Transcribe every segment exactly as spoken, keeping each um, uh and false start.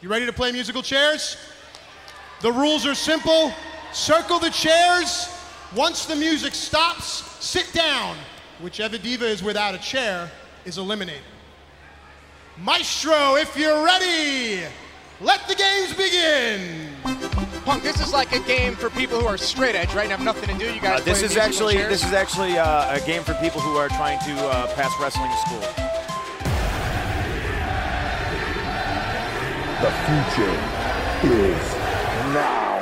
You ready to play musical chairs? The rules are simple. Circle the chairs. Once the music stops, sit down. Whichever diva is without a chair is eliminated. Maestro, if you're ready, let the games begin. Punk, this is like a game for people who are straight edge, right? And have nothing to do. You guys. Uh, this, is actually, this is actually this uh, is actually a game for people who are trying to uh, pass wrestling school. The future is now.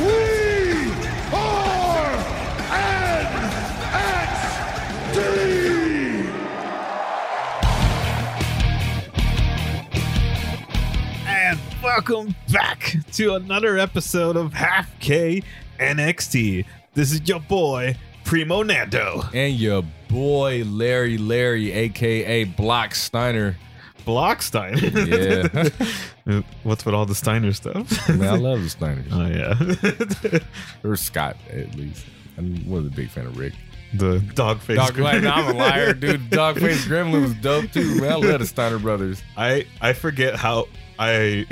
We are N X T! And welcome back to another episode of Half K N X T. This is your boy Primo Nando and your boy Larry Larry, aka Block Steiner. Block Steiner. Yeah. What's with all the Steiner stuff? Man, I love the Steiners. Oh yeah. Or Scott, at least. I'm one of the big fan of Rick. The Dogface Dog, Gremlin. I'm a liar, dude. Dogface Gremlin was dope too. Man, I love the Steiner brothers. I I forget how. I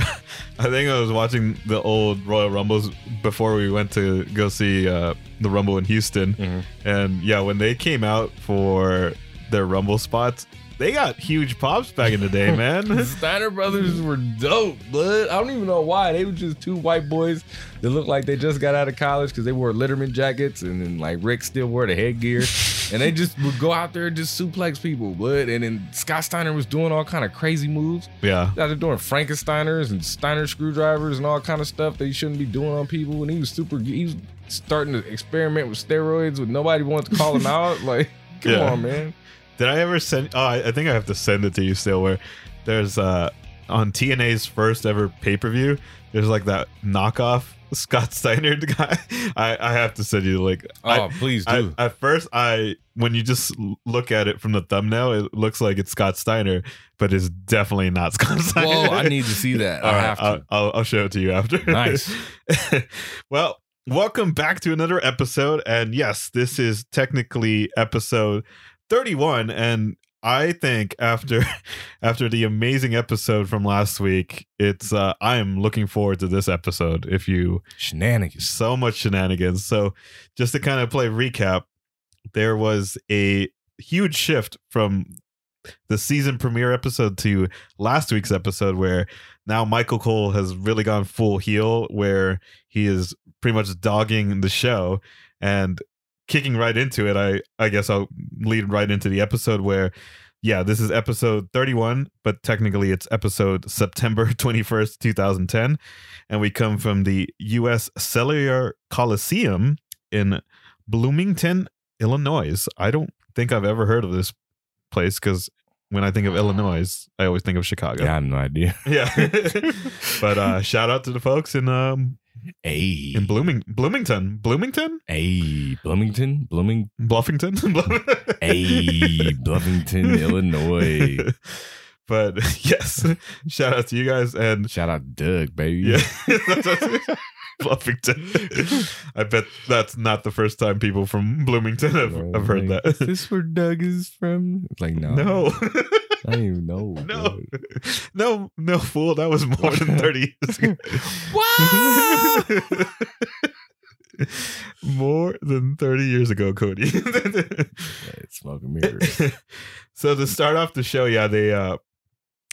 I think I was watching the old Royal Rumbles before we went to go see uh, the Rumble in Houston. Mm-hmm. And yeah, when they came out for their Rumble spots, they got huge pops back in the day, man. The Steiner brothers were dope, but I don't even know why. They were just two white boys that looked like they just got out of college because they wore Letterman jackets, and then like Rick still wore the headgear. And they just would go out there and just suplex people, but and then Scott Steiner was doing all kind of crazy moves. Yeah, they were doing Frankensteiners and Steiner screwdrivers and all kind of stuff that you shouldn't be doing on people. And he was super. He was starting to experiment with steroids, with nobody wanted to call him out. Like, come yeah. on, man. Did I ever send? Oh, I think I have to send it to you still. Where there's uh on T N A's first ever pay per view, there's like that knockoff Scott Steiner guy. I, I have to send you the link. Oh, I, please do. I, at first, I when you just look at it from the thumbnail, it looks like it's Scott Steiner, but it's definitely not Scott Steiner. Whoa, I need to see that. All I right, have to. I'll, I'll, I'll show it to you after. Nice. Well, welcome back to another episode. And yes, this is technically episode thirty-one. And I think after after the amazing episode from last week, it's uh, I am looking forward to this episode. If you shenanigans, so much shenanigans. So just to kind of play recap, there was a huge shift from the season premiere episode to last week's episode, where now Michael Cole has really gone full heel, where he is pretty much dogging the show and kicking right into it. I, I guess I'll lead right into the episode where, yeah, this is episode thirty-one, but technically it's episode September twenty-first, two thousand ten. And we come from the U S Cellular Coliseum in Bloomington, Illinois. I don't think I've ever heard of this place because when I think of Illinois, I always think of Chicago. Yeah, I have no idea. Yeah. But uh, shout out to the folks in um, Hey. In Blooming Bloomington. Bloomington? Hey, Bloomington? Blooming Bluffington? Hey, Bluffington, Illinois. But yes, shout out to you guys and shout out Doug, baby. Yeah. Bluffington. I bet that's not the first time people from Bloomington have, oh, have heard like, that. Is this where Doug is from? It's like, no. No. I don't even know. No, dude. no, no, fool. That was more than thirty years ago. Wow! More than thirty years ago, Cody. It's smoking mirrors. So to start off the show, yeah, they uh,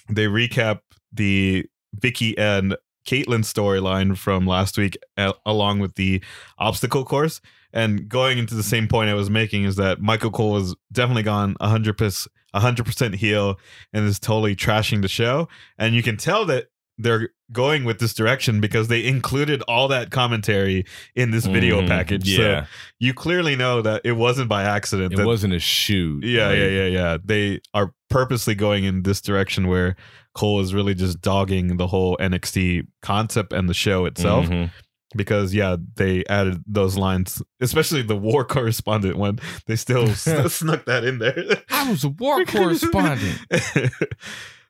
they recap the Vicky and Kaitlyn storyline from last week, uh, along with the obstacle course. And going into the same point I was making is that Michael Cole has definitely gone one hundred percent heel and is totally trashing the show. And you can tell that they're going with this direction because they included all that commentary in this mm, video package. Yeah. So you clearly know that it wasn't by accident. It that, wasn't a shoot. Yeah, right? yeah, yeah, yeah. They are purposely going in this direction where Cole is really just dogging the whole N X T concept and the show itself. Mm-hmm. Because, yeah, they added those lines, especially the war correspondent one. They still snuck that in there. I was a war correspondent.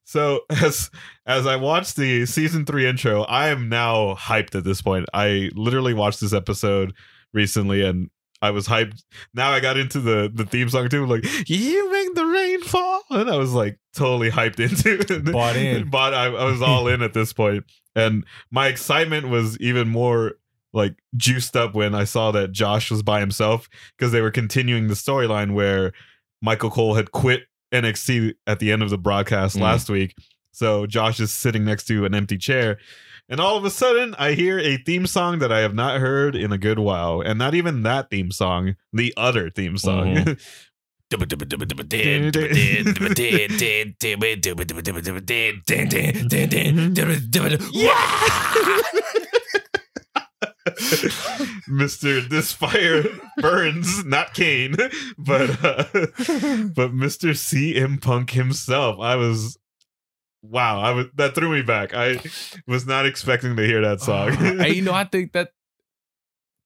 So as as I watched the season three intro, I am now hyped at this point. I literally watched this episode recently and I was hyped. Now I got into the, the theme song too. Like, you make the rain fall. And I was like totally hyped into it. Bought in. But I, I was all in at this point. And my excitement was even more like juiced up when I saw that Josh was by himself, because they were continuing the storyline where Michael Cole had quit N X T at the end of the broadcast mm. last week. So Josh is sitting next to an empty chair, and all of a sudden I hear a theme song that I have not heard in a good while, and not even that theme song, the other theme song. Mm-hmm. Mister This Fire Burns, not Kane, but uh, but Mister C M Punk himself. I was wow, I was that threw me back. I was not expecting to hear that song. Uh, you know, I think that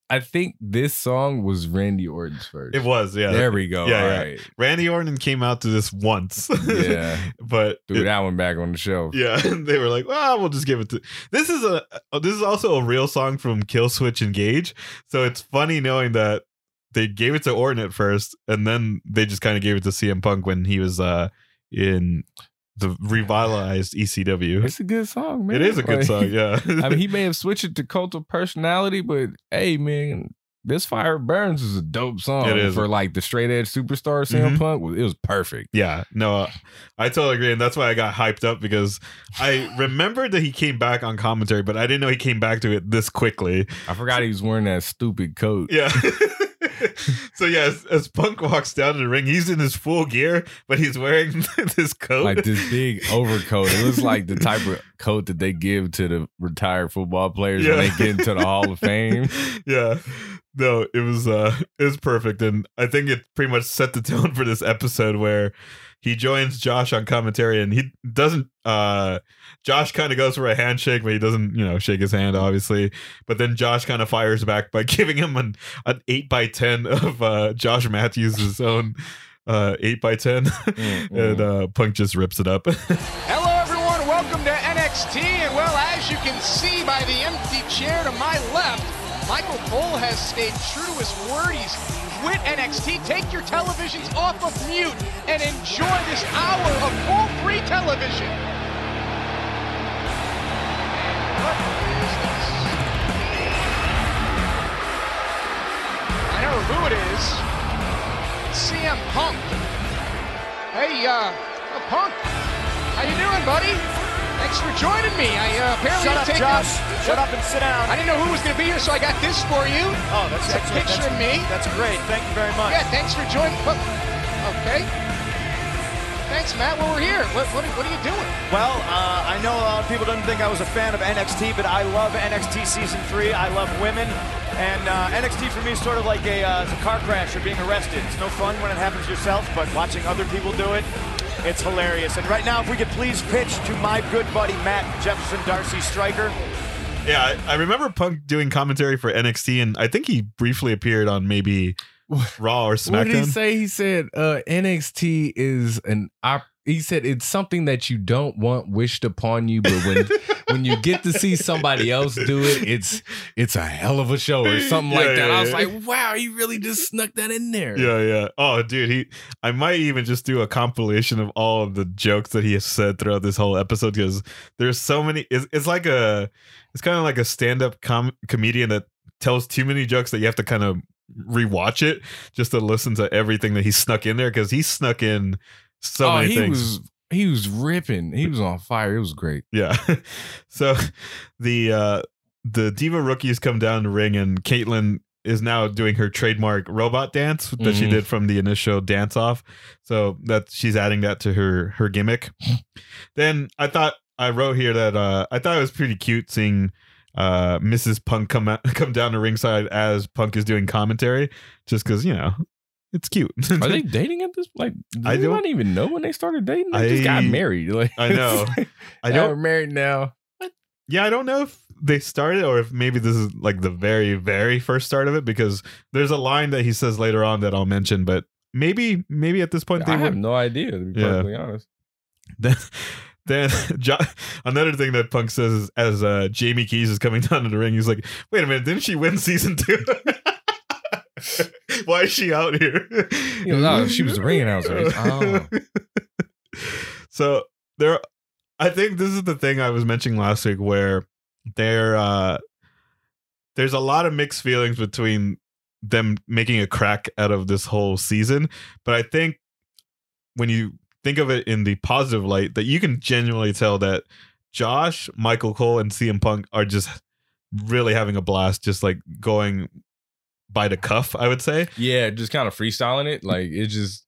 I think this song was Randy Orton's first. It was, yeah. There we go. Yeah, all yeah. right. Randy Orton came out to this once. Yeah. But threw it, that one back on the shelf. Yeah. They were like, well, we'll just give it to this is a this is also a real song from Kill Switch Engage. So it's funny knowing that they gave it to Orton at first, and then they just kind of gave it to C M Punk when he was uh in the revitalized E C W. It's a good song, man. It is a good like, song, yeah. I mean, he may have switched it to Cult of Personality, but hey, man, This Fire Burns is a dope song. It is. For like the straight edge superstar Sam mm-hmm. Punk. It was perfect. Yeah, no, uh, I totally agree, and that's why I got hyped up, because I remembered that he came back on commentary, but I didn't know he came back to it this quickly. I forgot he was wearing that stupid coat. Yeah. So yeah, as, as Punk walks down to the ring, he's in his full gear, but he's wearing this coat, like this big overcoat. It looks like the type of coat that they give to the retired football players yeah. when they get into the Hall of Fame. Yeah, no, it was uh, it was perfect, and I think it pretty much set the tone for this episode where he joins Josh on commentary, and he doesn't. Uh, Josh kind of goes for a handshake, but he doesn't, you know, shake his hand, obviously. But then Josh kind of fires back by giving him an an eight by ten of uh, Josh Matthews' own uh, eight by ten, mm-hmm. and uh, Punk just rips it up. Hello, everyone. Welcome to N X T, and well, as you can see by the empty chair to my left, Michael Cole has stayed true to his word. He's quit N X T. Take your televisions off of mute and enjoy this hour of full free television. What is this? I know who it is. It's C M Punk. Hey, uh, Punk. How you doing, buddy? Thanks for joining me. I uh, apparently Shut up, taken... Josh. Shut up and sit down. I didn't know who was going to be here, so I got this for you. Oh, that's it's excellent. A picture that's, of me. That's great. Thank you very much. Yeah, thanks for joining. Okay. Thanks, Matt. Well, we're here. What, what, what are you doing? Well, uh, I know a lot of people didn't think I was a fan of N X T, but I love N X T Season three. I love women. And uh, N X T for me is sort of like a, uh, a car crash or being arrested. It's no fun when it happens yourself, but watching other people do it, it's hilarious. And right now, if we could please pitch to my good buddy, Matt Jefferson Darcy Striker. Yeah, I, I remember Punk doing commentary for N X T, and I think he briefly appeared on maybe Raw or SmackDown. What did he say? He said uh, N X T is an op- He said it's something that you don't want wished upon you, but when when you get to see somebody else do it, it's it's a hell of a show or something yeah, like that. Yeah, I was yeah. like, wow, he really just snuck that in there. Yeah, yeah. Oh, dude, he. I might even just do a compilation of all of the jokes that he has said throughout this whole episode, because there's so many. It's, it's like a, it's kind of like a stand-up com- comedian that tells too many jokes that you have to kind of rewatch it just to listen to everything that he snuck in there, because he snuck in so oh, many he things. Was, he was ripping. He was on fire. It was great. Yeah. So the uh, the Diva rookies come down the ring, and Kaitlyn is now doing her trademark robot dance that mm-hmm. she did from the initial dance off. So that she's adding that to her her gimmick. Then I thought I wrote here that uh, I thought it was pretty cute seeing uh, Missus Punk come out, come down to ringside as Punk is doing commentary, just because, you know, it's cute. Are they dating at this? Like, I don't, don't even know when they started dating. They I, just got married. Like, I know. Like, I don't. We're married now. What? Yeah, I don't know if they started or if maybe this is like the very, very first start of it, because there's a line that he says later on that I'll mention. But maybe, maybe at this point, I they have were, no idea. To be yeah. perfectly honest. Then, Then John, another thing that Punk says is, as uh, Jamie Keys is coming down to the ring, he's like, wait a minute, didn't she win season two? Why is she out here? You know, no, she was a ring announcer. Oh. So there, I think this is the thing I was mentioning last week, where there, uh, there's a lot of mixed feelings between them making a crack out of this whole season. But I think when you think of it in the positive light, that you can genuinely tell that Josh, Michael Cole, and C M Punk are just really having a blast, just like going by the cuff, I would say. Yeah, just kind of freestyling it. Like, it just,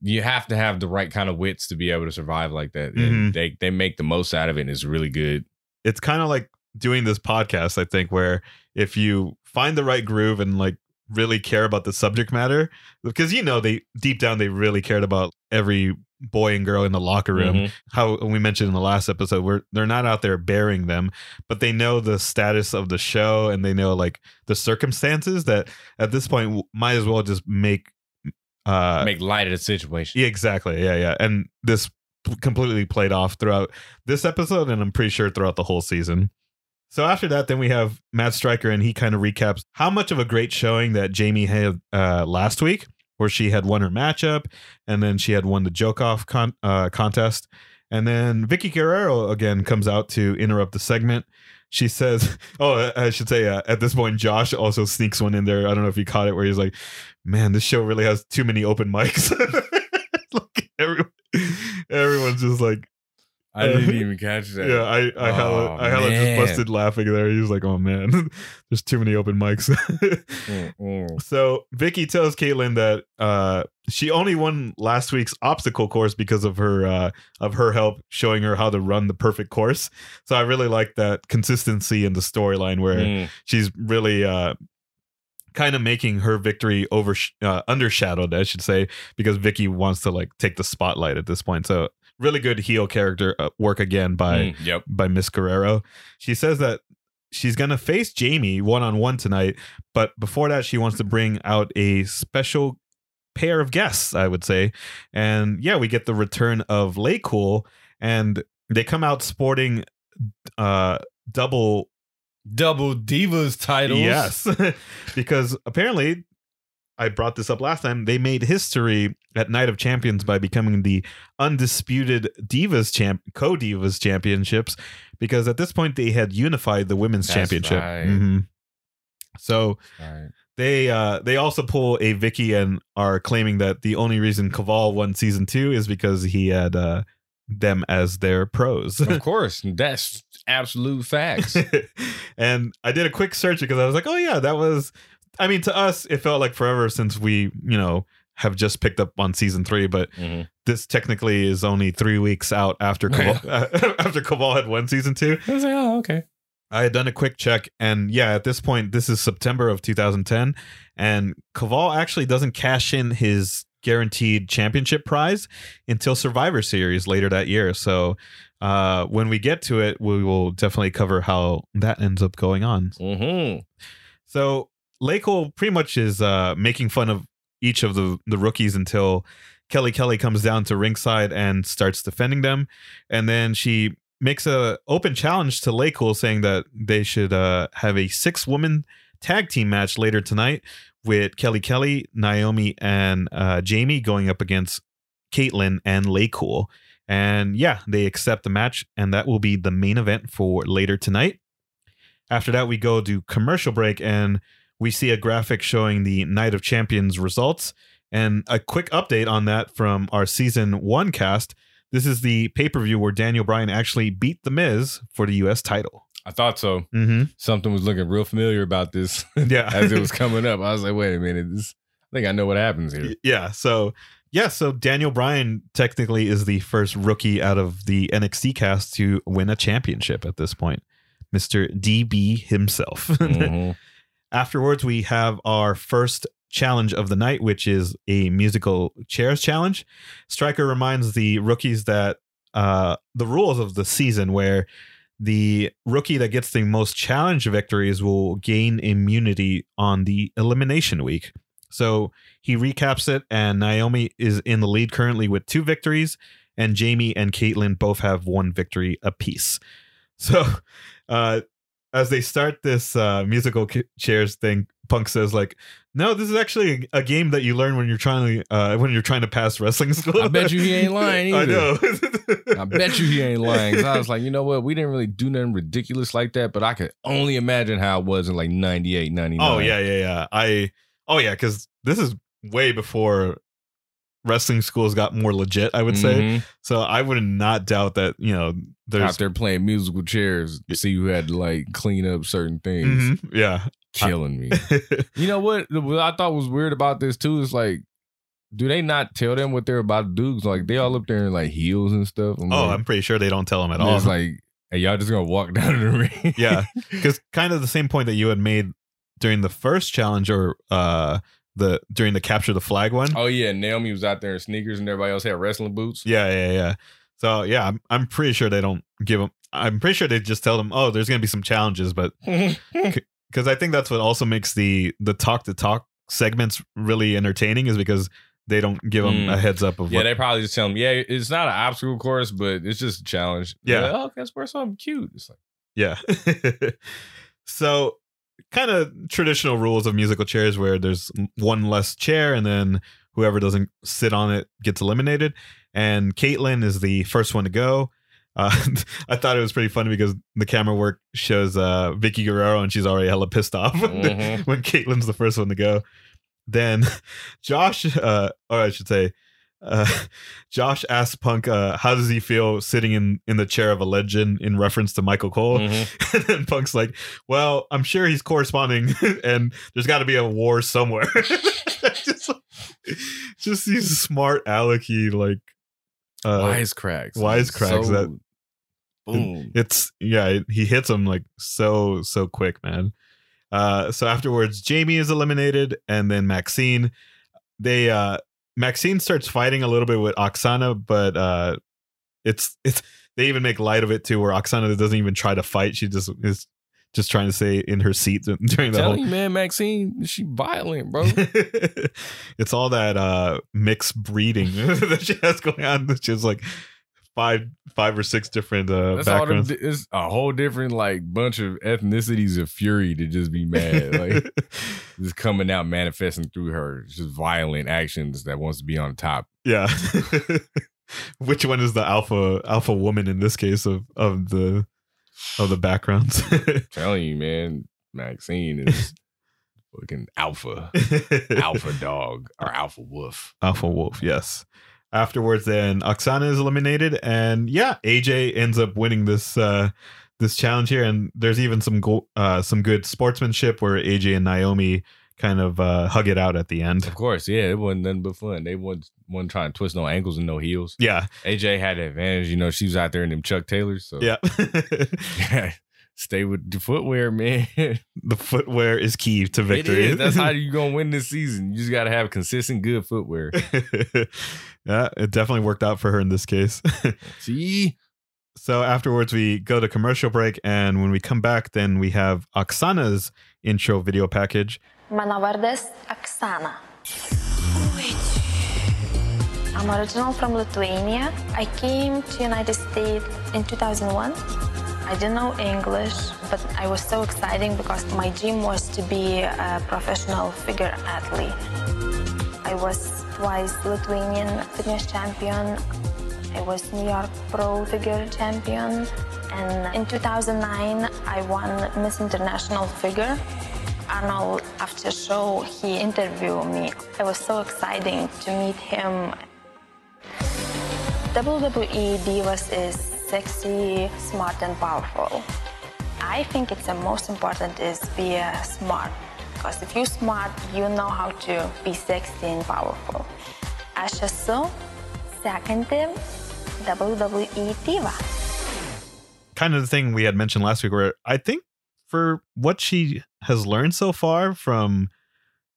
you have to have the right kind of wits to be able to survive like that. Mm-hmm. And they they make the most out of it, and it's really good. It's kind of like doing this podcast, I think, where if you find the right groove and like really care about the subject matter, because, you know, they deep down they really cared about every boy and girl in the locker room. Mm-hmm. How we mentioned in the last episode, where they're not out there burying them, but they know the status of the show, and they know like the circumstances, that at this point might as well just make uh make light of the situation. Yeah, exactly. Yeah, yeah. And this completely played off throughout this episode, and I'm pretty sure throughout the whole season. So after that, then we have Matt Striker, and he kind of recaps how much of a great showing that Jamie had uh, last week, where she had won her matchup, and then she had won the joke-off con- uh, contest. And then Vicky Guerrero, again, comes out to interrupt the segment. She says, oh, I should say, uh, at this point, Josh also sneaks one in there. I don't know if you caught it, where he's like, man, this show really has too many open mics. Like, everyone, everyone's just like, I didn't even catch that. Yeah, I I, oh, I, I just busted laughing there. He was like, oh, man, there's too many open mics. mm, mm. So Vicky tells Kaitlyn that uh, she only won last week's obstacle course because of her uh, of her help showing her how to run the perfect course. So I really like that consistency in the storyline, where mm. she's really uh, kind of making her victory over uh, undershadowed, I should say, because Vicky wants to like take the spotlight at this point. So really good heel character work again by mm, yep. by Miss Guerrero. She says that she's going to face Jamie one-on-one tonight, but before that, she wants to bring out a special pair of guests, I would say. And yeah, we get the return of Lay Cool, and they come out sporting uh, double... Double Divas titles. Yes, because apparently, I brought this up last time, they made history at Night of Champions by becoming the undisputed Divas champ, co-Divas championships, because at this point they had unified the women's That's championship. Right. Mm-hmm. So right. they uh, they also pull a Vicky and are claiming that the only reason Caval won season two is because he had uh, them as their pros. Of course. That's absolute facts. And I did a quick search, because I was like, oh yeah, that was... I mean, to us, it felt like forever since we, you know, have just picked up on season three, but mm-hmm. this technically is only three weeks out after Caval, uh, after Caval had won season two. I was like, oh, okay. I had done a quick check, and yeah, at this point, this is September of two thousand ten, and Caval actually doesn't cash in his guaranteed championship prize until Survivor Series later that year. So uh, when we get to it, we will definitely cover how that ends up going on. Mm-hmm. So Lay Cool pretty much is uh, making fun of each of the, the rookies until Kelly Kelly comes down to ringside and starts defending them. And then she makes a open challenge to Lay Cool, saying that they should uh, have a six woman tag team match later tonight, with Kelly Kelly, Naomi, and uh, Jamie going up against Kaitlyn and Lay Cool. And yeah, they accept the match, and that will be the main event for later tonight. After that, we go to commercial break, and we see a graphic showing the Night of Champions results, and a quick update on that from our season one cast. This is the pay-per-view where Daniel Bryan actually beat The Miz for the U S title. I thought so. Mm-hmm. Something was looking real familiar about this. Yeah. As it was coming up, I was like, wait a minute. This, I think I know what happens here. Yeah. So yeah. So Daniel Bryan technically is the first rookie out of the N X T cast to win a championship at this point. Mister D B himself. Mm-hmm. Afterwards, we have our first challenge of the night, which is a musical chairs challenge. Striker reminds the rookies that uh, the rules of the season, where the rookie that gets the most challenge victories will gain immunity on the elimination week. So he recaps it, and Naomi is in the lead currently with two victories, and Jamie and Kaitlyn both have one victory apiece. So uh, as they start this uh, musical chairs thing, Punk says, like, no, this is actually a game that you learn when you're trying to uh, when you're trying to pass wrestling school. I bet you he ain't lying either. I know. I bet you he ain't lying. So I was like, you know what? We didn't really do nothing ridiculous like that, but I could only imagine how it was in like ninety-eight, ninety-nine. Oh, yeah, yeah, yeah. I oh, yeah, because this is way before wrestling schools got more legit, I would mm-hmm. say. So I would not doubt that, you know, there's out there playing musical chairs to see who had to like clean up certain things. Mm-hmm. Yeah. Killing me. You know what? What I thought was weird about this too is like, do they not tell them what they're about to do? Cause like they all up there in like heels and stuff. I'm oh, like, I'm pretty sure they don't tell them at all. It's like, hey, y'all just gonna walk down to the ring. Yeah, because kind of the same point that you had made during the first challenge, or uh, the during the capture the flag one. Oh yeah, Naomi was out there in sneakers, and everybody else had wrestling boots. Yeah, yeah, yeah. So yeah, I'm I'm pretty sure they don't give them. I'm pretty sure they just tell them, oh, there's gonna be some challenges, but. c- Because I think that's what also makes the the talk to talk segments really entertaining, is because they don't give them mm. a heads up of yeah, what. Yeah, they probably just tell them, yeah, it's not an obstacle course, but it's just a challenge. Yeah. Like, oh, that's where something cute. It's like, yeah. So kind of traditional rules of musical chairs where there's one less chair and then whoever doesn't sit on it gets eliminated. And Kaitlyn is the first one to go. Uh, I thought it was pretty funny because the camera work shows uh, Vicky Guerrero and she's already hella pissed off mm-hmm. when Kaitlyn's the first one to go. Then Josh, uh, or I should say, uh, Josh asks Punk, uh, how does he feel sitting in, in the chair of a legend in reference to Michael Cole? Mm-hmm. And then Punk's like, well, I'm sure he's corresponding and there's got to be a war somewhere. just, just these smart alecky, like, Uh, wisecracks wisecracks so, that boom. It's yeah it, he hits him like so so quick, man. Uh so afterwards Jamie is eliminated, and then Maxine they uh Maxine starts fighting a little bit with Aksana, but uh it's it's they even make light of it too, where Aksana doesn't even try to fight. She just is just trying to stay in her seat during the whole you, man. Maxine, she violent, bro. It's all that uh, mixed breeding that she has going on. She's like five, five or six different uh, That's backgrounds. All them, it's a whole different like bunch of ethnicities of fury to just be mad, like just coming out, manifesting through her, just violent actions that wants to be on top. Yeah. Which one is the alpha alpha woman in this case of of the? Oh, the backgrounds. I'm telling you, man, Maxine is fucking alpha, alpha dog or alpha wolf. Alpha wolf, yes. Afterwards, then Aksana is eliminated, and yeah, A J ends up winning this uh, this challenge here. And there's even some go- uh, some good sportsmanship where A J and Naomi kind of uh, hug it out at the end. Of course, yeah, it wasn't nothing but fun. They wasn't, wasn't trying to twist no ankles and no heels. Yeah. A J had an advantage. You know, she was out there in them Chuck Taylors. So. Yeah. Stay with the footwear, man. The footwear is key to victory. It is. That's how you're going to win this season. You just got to have consistent, good footwear. Yeah, it definitely worked out for her in this case. See? So afterwards, we go to commercial break, and when we come back, then we have Aksana's intro video package. My name is Aksana. I'm original from Lithuania. I came to United States in two thousand one. I didn't know English, but I was so exciting because my dream was to be a professional figure athlete. I was twice Lithuanian fitness champion. I was New York Pro Figure Champion. And in two thousand nine, I won Miss International Figure. Arnold, after show, he interviewed me. It was so exciting to meet him. W W E Divas is sexy, smart, and powerful. I think it's the most important is be uh, smart, because if you're smart, you know how to be sexy and powerful. Aš esu sekanti W W E Diva. Kind of the thing we had mentioned last week where I think for what she has learned so far from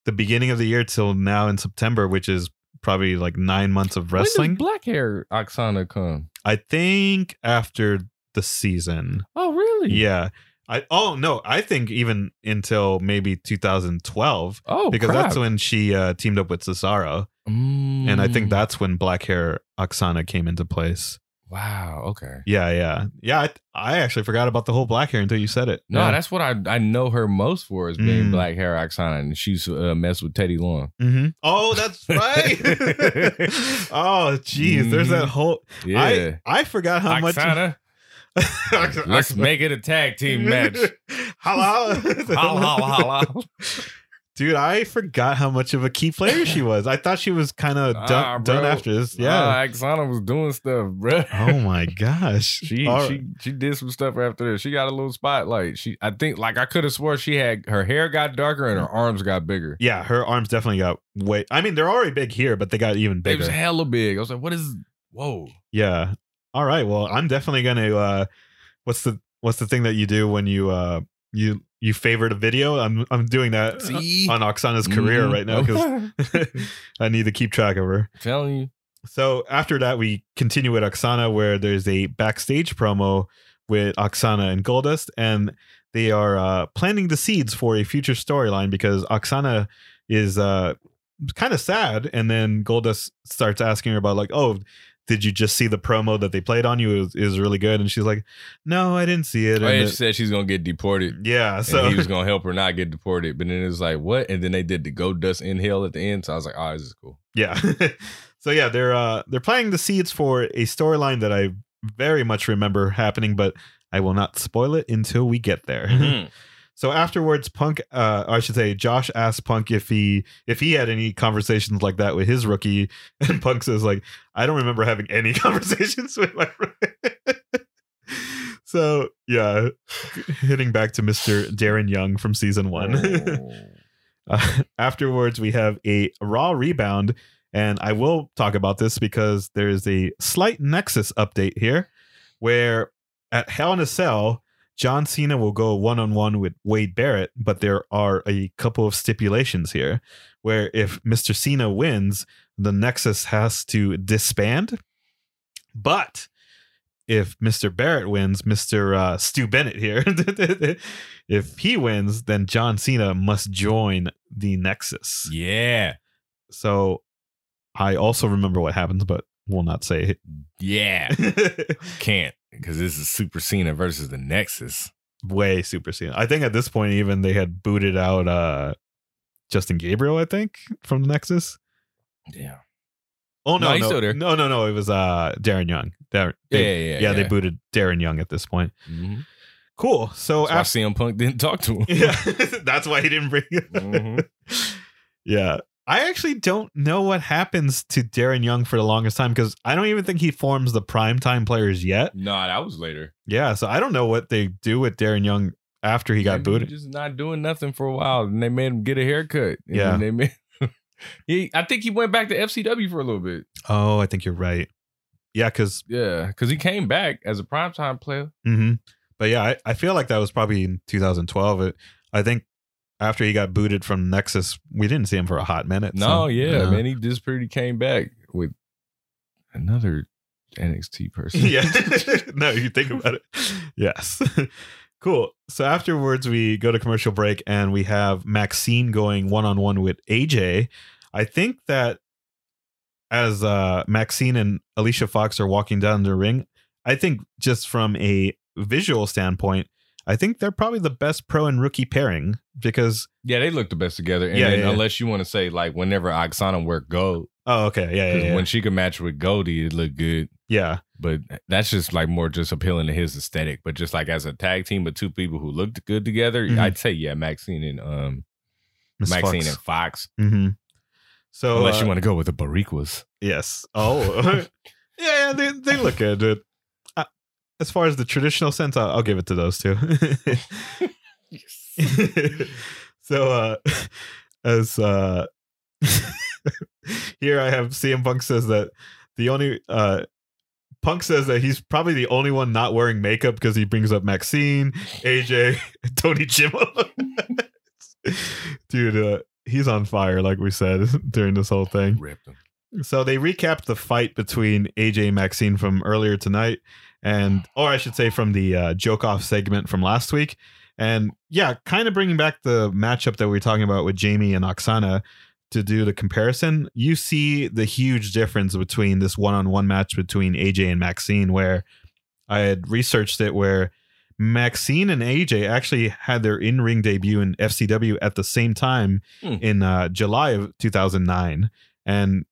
the beginning of the year till now in September, which is probably like nine months of wrestling. When does black hair Aksana come? I think after the season. Oh, really? Yeah. I Oh, no. I think even until maybe two thousand twelve. Oh, because crap. That's when she uh, teamed up with Cesaro. Mm. And I think that's when black hair Aksana came into place. Wow. Okay. Yeah. Yeah. Yeah. I, I actually forgot about the whole black hair until you said it. No, yeah. that's what I I know her most for is being mm. black hair Aksana, and she's uh, messed with Teddy Long. Mm-hmm. Oh, that's right. Oh, geez. Mm. There's that whole. Yeah. I, I forgot how Aksana. much. Aksana. Let's make it a tag team match. Holla, holla, holla, holla. Dude, I forgot how much of a key player she was. I thought she was kind of done, ah, done after this. Yeah, ah, Aksana was doing stuff, bro. Oh my gosh, she All she right. she did some stuff after this. She got a little spotlight. She, I think, like I could have swore she had her hair got darker and her arms got bigger. Yeah, her arms definitely got way. I mean, they're already big here, but they got even bigger. It was hella big. I was like, what is? Whoa. Yeah. All right. Well, I'm definitely gonna. Uh, what's the What's the thing that you do when you uh you. You favored a video. I'm I'm doing that See? on Aksana's career mm-hmm. right now because I need to keep track of her. I'm telling you. So after that, we continue with Aksana, where there's a backstage promo with Aksana and Goldust, and they are uh, planting the seeds for a future storyline because Aksana is uh, kind of sad, and then Goldust starts asking her about like, oh. Did you just see the promo that they played on you? It was, it was really good. And she's like, no, I didn't see it. Oh, and yeah, it, she said she's going to get deported. Yeah. So and he was going to help her not get deported. But then it was like, what? And then they did the Goldust inhale at the end. So I was like, oh, this is cool. Yeah. So yeah, they're, uh, they're planting the seeds for a storyline that I very much remember happening, but I will not spoil it until we get there. Mm-hmm. So afterwards, Punk, uh, or I should say, Josh asked Punk if he if he had any conversations like that with his rookie, and Punk says like, "I don't remember having any conversations with my rookie." So yeah, hitting back to Mister Darren Young from season one. Oh. Uh, afterwards, we have a Raw rebound, and I will talk about this because there is a slight Nexus update here, where at Hell in a Cell. John Cena will go one-on-one with Wade Barrett, but there are a couple of stipulations here where if Mister Cena wins, the Nexus has to disband. But if Mister Barrett wins, Mister Uh, Stu Bennett here, if he wins, then John Cena must join the Nexus. Yeah. So I also remember what happens, but will not say it. Yeah. Can't. Because this is Super Cena versus the Nexus. Way Super Cena. I think at this point, even they had booted out uh, Justin Gabriel, I think, from the Nexus. Yeah. Oh, no. No, he's still there. no, no, no. It was uh, Darren Young. Darren, they, yeah, yeah, yeah. Yeah, they booted Darren Young at this point. Mm-hmm. Cool. So that's after, why C M Punk didn't talk to him. Yeah. That's why he didn't bring him. Mm-hmm. Yeah. I actually don't know what happens to Darren Young for the longest time because I don't even think he forms the primetime players yet. No, that was later. Yeah, so I don't know what they do with Darren Young after he got They're booted. Just not doing nothing for a while, and they made him get a haircut. And yeah, they made he. I think he went back to F C W for a little bit. Oh, I think you're right. Yeah, because yeah, because he came back as a primetime player. Mm-hmm. But yeah, I, I feel like that was probably in twenty twelve. It, I think. After he got booted from Nexus, we didn't see him for a hot minute. No, so, yeah, uh, man, he disappeared. He came back with another N X T person. Yeah, no, you think about it. Yes, cool. So afterwards, we go to commercial break, and we have Maxine going one on one with A J. I think that as uh, Maxine and Alicia Fox are walking down the ring, I think just from a visual standpoint. I think they're probably the best pro and rookie pairing because yeah, they look the best together. And yeah, then, yeah, unless you want to say like whenever Aksana wear gold. Oh, okay, yeah, yeah, yeah. When she could match with Goldie, it looked good. Yeah, but that's just like more just appealing to his aesthetic. But just like as a tag team of two people who looked good together, mm-hmm. I'd say yeah, Maxine and um, Miz Maxine Fox. and Fox. Mm-hmm. So unless uh, you want to go with the Bariquas, yes. Oh, yeah, they they look good, dude. As far as the traditional sense, I'll, I'll give it to those two. So, uh, as uh, here I have C M Punk says that the only uh, Punk says that he's probably the only one not wearing makeup because he brings up Maxine, A J, Tony Jimmo. Dude, uh, he's on fire, like we said during this whole thing. Ripped him. So they recapped the fight between A J and Maxine from earlier tonight. And or I should say from the uh, joke off segment from last week. And yeah, kind of bringing back the matchup that we were talking about with Jamie and Aksana to do the comparison, you see the huge difference between this one-on-one match between A J and Maxine, where I had researched it, where Maxine and A J actually had their in-ring debut in F C W at the same time mm. in uh, July of two thousand nine. And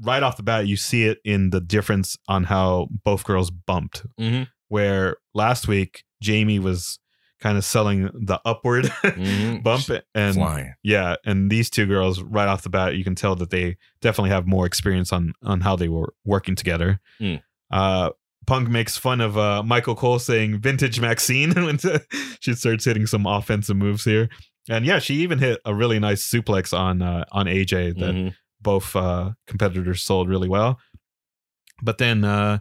right off the bat, you see it in the difference on how both girls bumped, mm-hmm. where last week Jamie was kind of selling the upward mm-hmm. bump and flying. Yeah. And these two girls right off the bat, you can tell that they definitely have more experience on, on how they were working together. Mm. Uh, Punk makes fun of uh, Michael Cole saying vintage Maxine when she starts hitting some offensive moves here. And yeah, she even hit a really nice suplex on uh, on A J that mm-hmm. both uh, competitors sold really well. But then uh,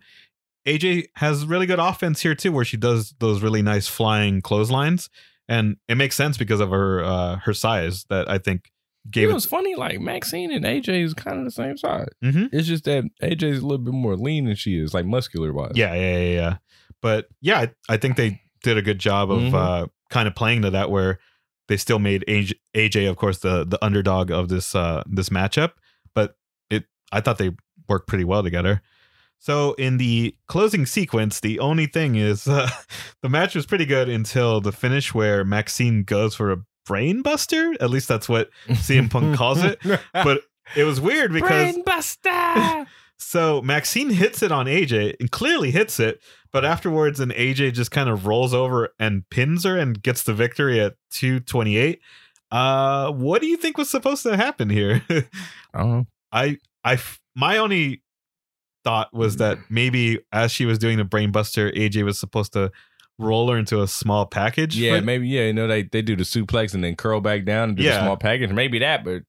A J has really good offense here too, where she does those really nice flying clotheslines. And it makes sense because of her uh, her size that I think gave it. It was funny, like Maxine and A J is kind of the same size. Mm-hmm. It's just that A J is a little bit more lean than she is, like muscular wise. Yeah, yeah, yeah, yeah. But yeah, I, I think they did a good job of mm-hmm. uh, kind of playing to that, where they still made A J, A J of course, the the underdog of this uh, this matchup. But it, I thought they worked pretty well together. So in the closing sequence, the only thing is uh, the match was pretty good until the finish, where Maxine goes for a brain buster. At least that's what C M Punk calls it. But it was weird because brain buster. So Maxine hits it on A J and clearly hits it, but afterwards and A J just kind of rolls over and pins her and gets the victory at two twenty-eight. Uh, what do you think was supposed to happen here? I don't know. I, I, my only thought was that maybe as she was doing the brain buster, A J was supposed to roller into a small package. Yeah, but maybe, yeah, you know, they, they do the suplex and then curl back down and do yeah. a small package. Maybe that, but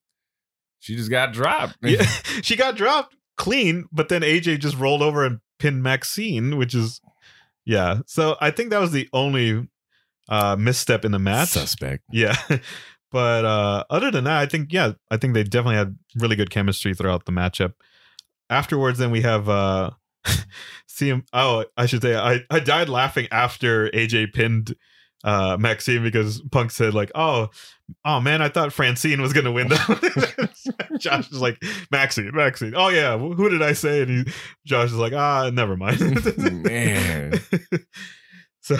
she just got dropped. Yeah, she got dropped clean, but then A J just rolled over and pinned Maxine, which is, yeah. So I think that was the only uh, misstep in the match. Suspect. Yeah. But uh, other than that, I think, yeah, I think they definitely had really good chemistry throughout the matchup. Afterwards, then we have... Uh, C M, oh, I should say I, I died laughing after A J pinned uh, Maxine because Punk said like, oh, oh man, I thought Francine was going to win that. Josh is like, Maxine, Maxine. Oh yeah, who did I say? And he, Josh is like, ah, never mind. Man. So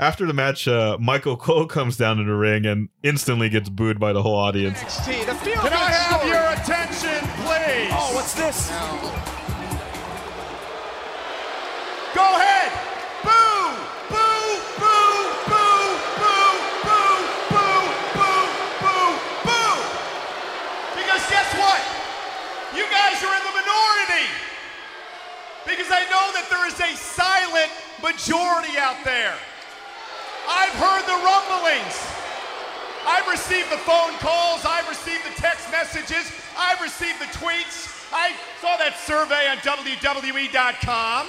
after the match, uh, Michael Cole comes down to the ring and instantly gets booed by the whole audience. N X T, the feel Can I have story. Your attention, please? Oh, what's this? No. Go ahead! Boo! Boo! Boo! Boo! Boo! Boo! Boo! Boo! Boo! Boo! Because guess what? You guys are in the minority! Because I know that there is a silent majority out there. I've heard the rumblings. I've received the phone calls. I've received the text messages. I've received the tweets. I saw that survey on W W E dot com.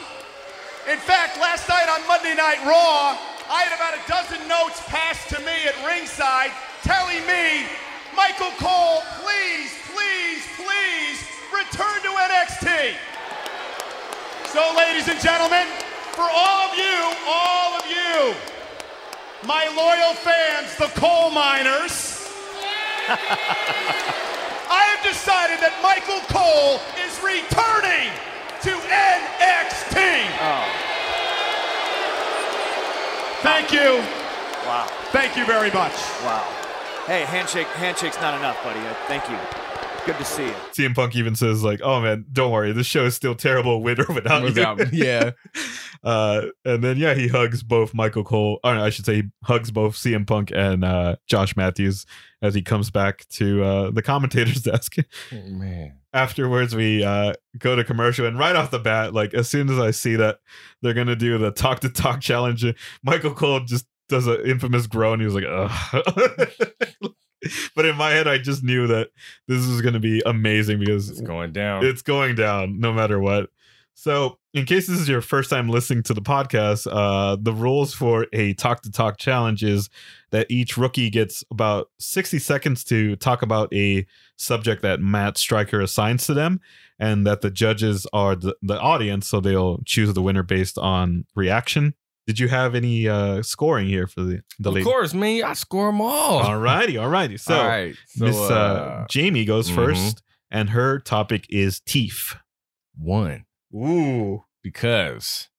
In fact, last night on Monday Night Raw, I had about a dozen notes passed to me at ringside telling me, Michael Cole, please, please, please return to N X T. So ladies and gentlemen, for all of you, all of you, my loyal fans, the coal miners, I have decided that Michael Cole is returning to N X T. Oh. Thank you. Wow. Thank you very much. Wow. Hey, handshake, handshake's not enough, buddy. Thank you. Good to see you. C M Punk even says like, "Oh man, don't worry. This show is still terrible with or without you." Yeah. uh, and then yeah, he hugs both Michael Cole. Or no, I should say he hugs both C M Punk and uh, Josh Matthews as he comes back to uh, the commentator's desk. Oh, man. Afterwards, we uh, go to commercial, and right off the bat, like as soon as I see that they're gonna do the talk to talk challenge, Michael Cole just does an infamous groan. He was like, "Ugh." But in my head, I just knew that this was gonna be amazing because it's going down. It's going down, no matter what. So, in case this is your first time listening to the podcast, uh, the rules for a talk to talk challenge is that each rookie gets about sixty seconds to talk about a subject that Matt Striker assigns to them, and that the judges are the, the audience, so they'll choose the winner based on reaction. Did you have any uh, scoring here for the, the of lady? Of course, man. I score them all. Alrighty, alrighty. So, all right. So Miss uh, uh, Jamie goes mm-hmm. first, and her topic is teeth. One. Ooh. Because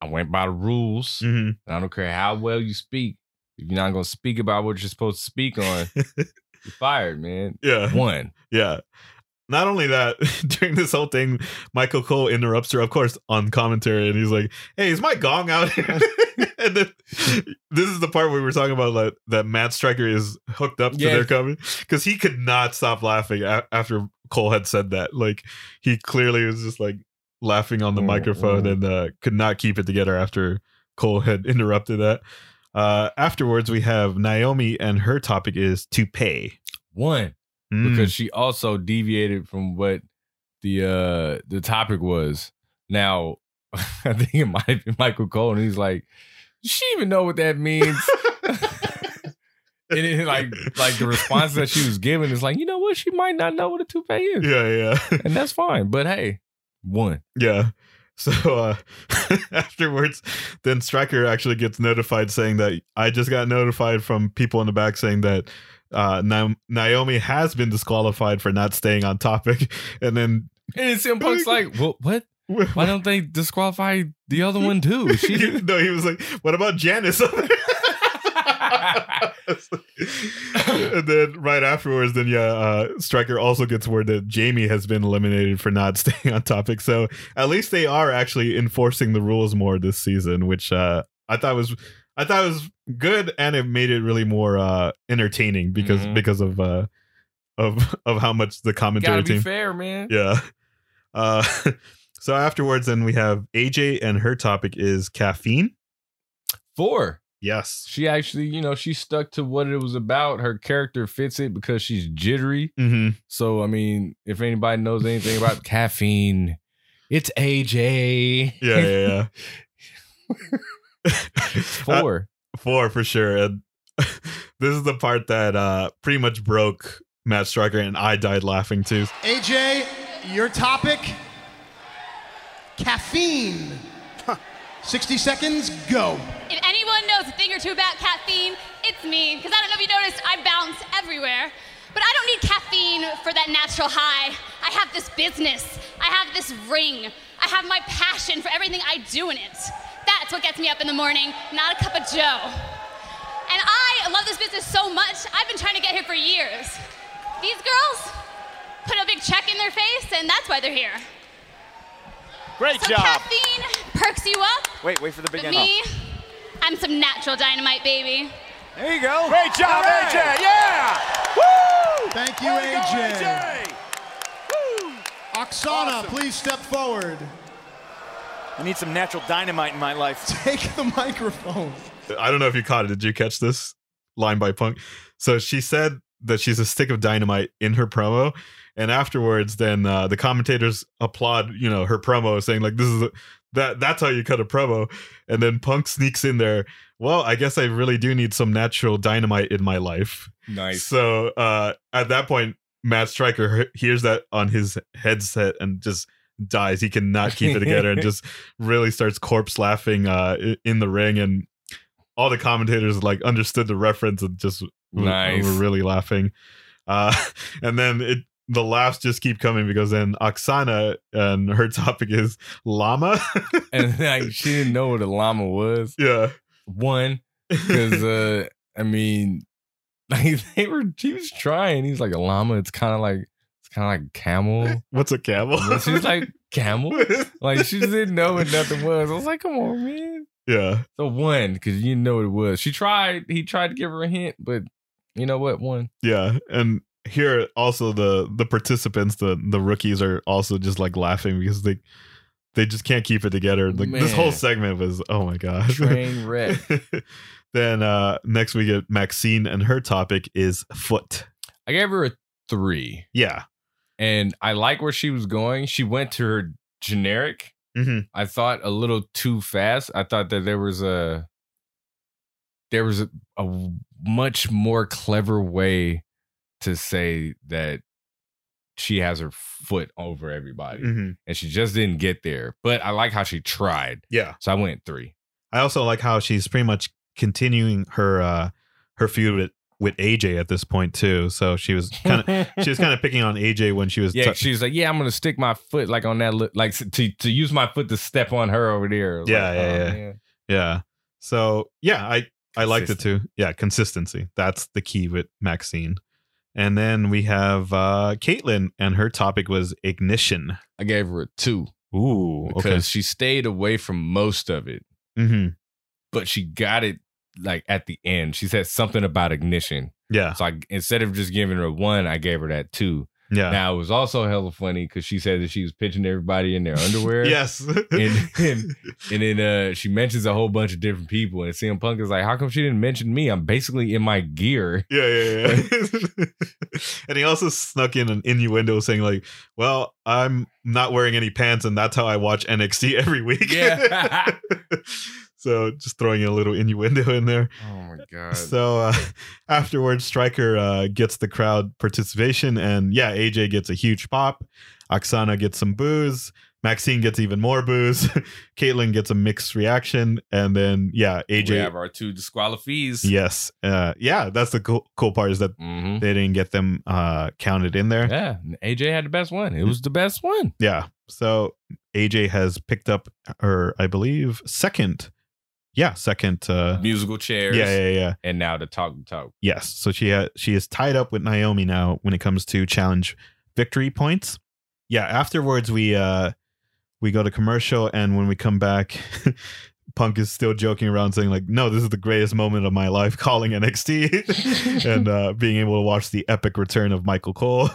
I went by the rules. Mm-hmm. I don't care how well you speak. If you're not going to speak about what you're supposed to speak on, you're fired, man. Yeah. One. Yeah. Not only that, during this whole thing, Michael Cole interrupts her, of course, on commentary, and he's like, "Hey, is my gong out here?" And then this is the part where we were talking about like, that Matt Striker is hooked up yes. to their comedy, because he could not stop laughing a- after Cole had said that. Like, he clearly was just like laughing on the mm-hmm. microphone and uh, could not keep it together after Cole had interrupted that. Uh, afterwards, we have Naomi, and her topic is to pay. One. Mm. Because she also deviated from what the uh, the topic was. Now, I think it might have been Michael Cole, and he's like, "Does she even know what that means?" And it, like, like the response that she was giving is like, you know what? She might not know what a toupee is. Yeah, yeah. And that's fine. But hey, one. Yeah. So uh, afterwards, then Striker actually gets notified saying that I just got notified from people in the back saying that uh, Na- Naomi has been disqualified for not staying on topic. And then and C M Punk's like, well, what? Why don't they disqualify the other one too? She- no, he was like, what about Janice? And then right afterwards, then yeah, uh, Striker also gets word that Jamie has been eliminated for not staying on topic. So at least they are actually enforcing the rules more this season, which uh, I thought was I thought it was good, and it made it really more uh, entertaining because mm-hmm. because of uh, of of how much the commentary gotta be team fair, man. Yeah. Uh, so afterwards, then we have A J, and her topic is caffeine. Four. Yes. She actually, you know, she stuck to what it was about. Her character fits it because she's jittery. Mm-hmm. So, I mean, if anybody knows anything about caffeine, it's A J. Yeah, yeah, yeah. Four. Uh, four for sure. And this is the part that uh, pretty much broke Matt Striker, and I died laughing too. A J, your topic, caffeine. sixty seconds, go. If anyone knows a thing or two about caffeine, it's me. Because I don't know if you noticed, I bounce everywhere. But I don't need caffeine for that natural high. I have this business. I have this ring. I have my passion for everything I do in it. That's what gets me up in the morning, not a cup of joe. And I love this business so much, I've been trying to get here for years. These girls put a big check in their face, and that's why they're here. Great so job. Caffeine perks you up. Wait, wait for the big end. Me, I'm some natural dynamite, baby. There you go. Great job, right. A J. Yeah. Woo! Thank you, way A J. Go, A J. Woo! Aksana, awesome. Please step forward. I need some natural dynamite in my life. Take the microphone. I don't know if you caught it. Did you catch this line by Punk? So she said that she's a stick of dynamite in her promo. And afterwards, then uh, the commentators applaud, you know, her promo, saying like, "This is a, that. That's how you cut a promo." And then Punk sneaks in there. Well, I guess I really do need some natural dynamite in my life. Nice. So uh, at that point, Matt Striker hears that on his headset and just dies. He cannot keep it together and just really starts corpse laughing uh, in the ring. And all the commentators like understood the reference and just nice. were, were really laughing. Uh, and then it. The laughs just keep coming because then Aksana and her topic is llama. And like she didn't know what a llama was. Yeah. One. Because uh I mean like they were she was trying. He's like a llama, it's kinda like it's kinda like camel. What's a camel? She's like camel. Like she didn't know what nothing was. I was like, come on, man. Yeah. So one, because you didn't know what it was. She tried, he tried to give her a hint, but you know what? One. Yeah. And here also the the participants the the rookies are also just like laughing because they they just can't keep it together. Like Man. This whole segment was oh my gosh train wreck. Then uh next we get Maxine, and her topic is foot. I gave her a three. Yeah, and I like where she was going. She went to her generic. Mm-hmm. I thought a little too fast. I thought that there was a there was a, a much more clever way to say that she has her foot over everybody. Mm-hmm. And she just didn't get there. But I like how she tried. Yeah. So I went three. I also like how she's pretty much continuing her uh, her feud with, with A J at this point too. So she was kind of she was kind of picking on A J when she was yeah. T- she was like, yeah, I'm gonna stick my foot like on that li- like to to use my foot to step on her over there. Yeah, like, yeah, oh, yeah, man. yeah. So yeah, I I liked it too. Yeah, consistency. That's the key with Maxine. And then we have uh, Kaitlyn, and her topic was ignition. I gave her a two. Ooh, because okay. she stayed away from most of it, mm-hmm. but she got it like at the end. She said something about ignition. Yeah. So I, instead of just giving her a one, I gave her that two. Yeah. Now it was also hella funny because she said that she was pitching everybody in their underwear. Yes. and, and and then uh, she mentions a whole bunch of different people, and C M Punk is like, "How come she didn't mention me? I'm basically in my gear." Yeah, yeah, yeah. And he also snuck in an innuendo saying like, "Well, I'm not wearing any pants, and that's how I watch N X T every week." Yeah. So just throwing a little innuendo in there. Oh, my God. So uh, afterwards, Striker uh, gets the crowd participation. And yeah, A J gets a huge pop. Aksana gets some boos. Maxine gets even more boos. Kaitlyn gets a mixed reaction. And then, yeah, A J. We have our two disqualifies. Yes. Uh, yeah, that's the cool, cool part is that mm-hmm. they didn't get them uh, counted in there. Yeah, A J had the best one. It was the best one. Yeah. So A J has picked up her, I believe, second. Yeah, second uh, musical chairs. Yeah, yeah, yeah. And now the talk talk. Yes, so she ha- she is tied up with Naomi now when it comes to challenge victory points. Yeah, afterwards we uh, we go to commercial, and when we come back, Punk is still joking around saying like, "No, this is the greatest moment of my life, calling N X T and uh, being able to watch the epic return of Michael Cole."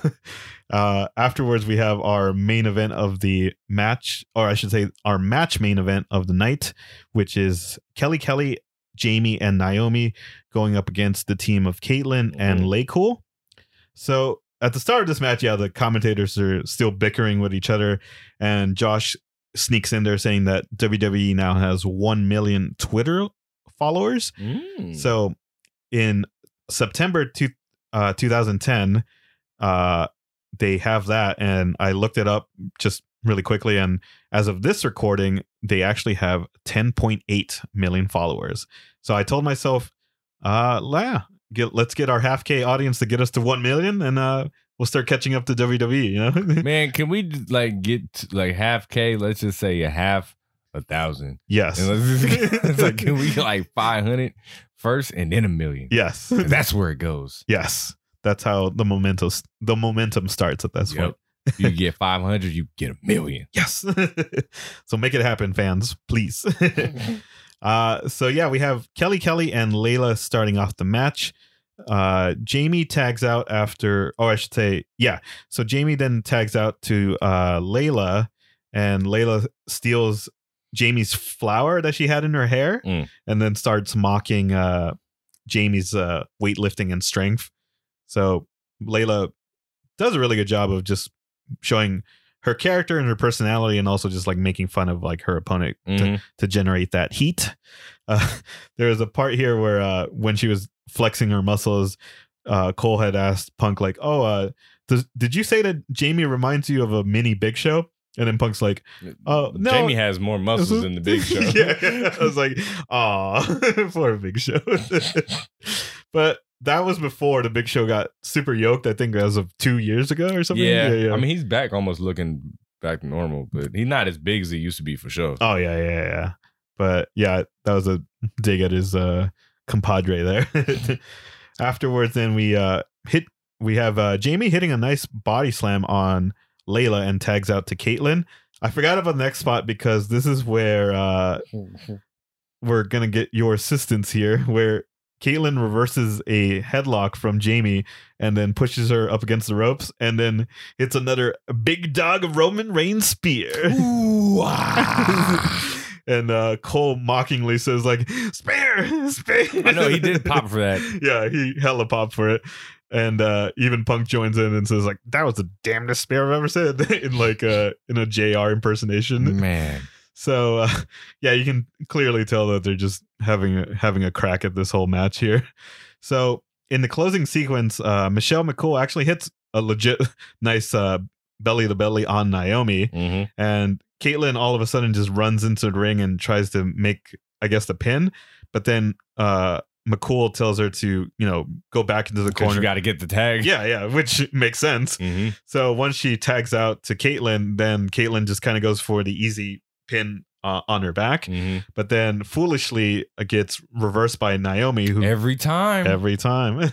Uh, afterwards, we have our main event of the match, or I should say our match main event of the night, which is Kelly Kelly, Jamie, and Naomi going up against the team of Kaitlyn mm-hmm. and Lay Cool. So at the start of this match, yeah, the commentators are still bickering with each other, and Josh sneaks in there saying that W W E now has one million Twitter followers. Mm. So in September two, uh, two thousand ten, uh, they have that, and I looked it up just really quickly, and as of this recording they actually have ten point eight million followers. So I told myself uh yeah, get, let's get our half K audience to get us to one million, and uh we'll start catching up to W W E, you know. Man, can we like get like half K, let's just say a half a thousand. Yes. And let's just, it's like, can we like five hundred first and then a million? Yes. That's where it goes. Yes. That's how the momentum the momentum starts at this yep. point. You get five hundred, you get a million. Yes. So make it happen, fans, please. uh, so yeah, we have Kelly Kelly and Layla starting off the match. Uh, Jamie tags out after, oh, I should say, yeah. So Jamie then tags out to uh, Layla, and Layla steals Jamie's flower that she had in her hair, mm. and then starts mocking uh, Jamie's uh, weightlifting and strength. So Layla does a really good job of just showing her character and her personality, and also just like making fun of like her opponent mm-hmm. to, to generate that heat. Uh, there was a part here where uh, when she was flexing her muscles, uh, Cole had asked Punk like, "Oh, uh, does, did you say that Jamie reminds you of a mini Big Show?" And then Punk's like, "Oh, no. Jamie has more muscles than the Big Show." Yeah, I was like, "Aw, for a Big Show," but. That was before the Big Show got super yoked, I think, as of two years ago or something. Yeah. yeah, yeah. I mean, he's back almost looking back to normal, but he's not as big as he used to be for sure. Oh, yeah, yeah, yeah. But yeah, that was a dig at his uh, compadre there. Afterwards, then we uh, hit. We have uh, Jamie hitting a nice body slam on Layla and tags out to Kaitlyn. I forgot about the next spot because this is where uh, we're going to get your assistance here, where Kaitlyn reverses a headlock from Jamie and then pushes her up against the ropes, and then hits another big dog Roman Reigns spear. Ooh, ah. And uh, Cole mockingly says like, "Spear, spear." I know he did pop for that. Yeah, he hella popped for it. And uh, even Punk joins in and says like, "That was the damnedest spear I've ever said," in like uh, in a J R impersonation. Man. So, uh, yeah, you can clearly tell that they're just having a, having a crack at this whole match here. So in the closing sequence, uh, Michelle McCool actually hits a legit nice uh, belly to belly on Naomi. Mm-hmm. And Kaitlyn all of a sudden just runs into the ring and tries to make I guess, the pin. But then uh, McCool tells her to, you know, go back into the corner. You got to get the tag. Yeah, yeah, which makes sense. Mm-hmm. So once she tags out to Kaitlyn, then Kaitlyn just kind of goes for the easy pin uh, on her back. Mm-hmm. But then foolishly gets reversed by Naomi. Who every time. Every time.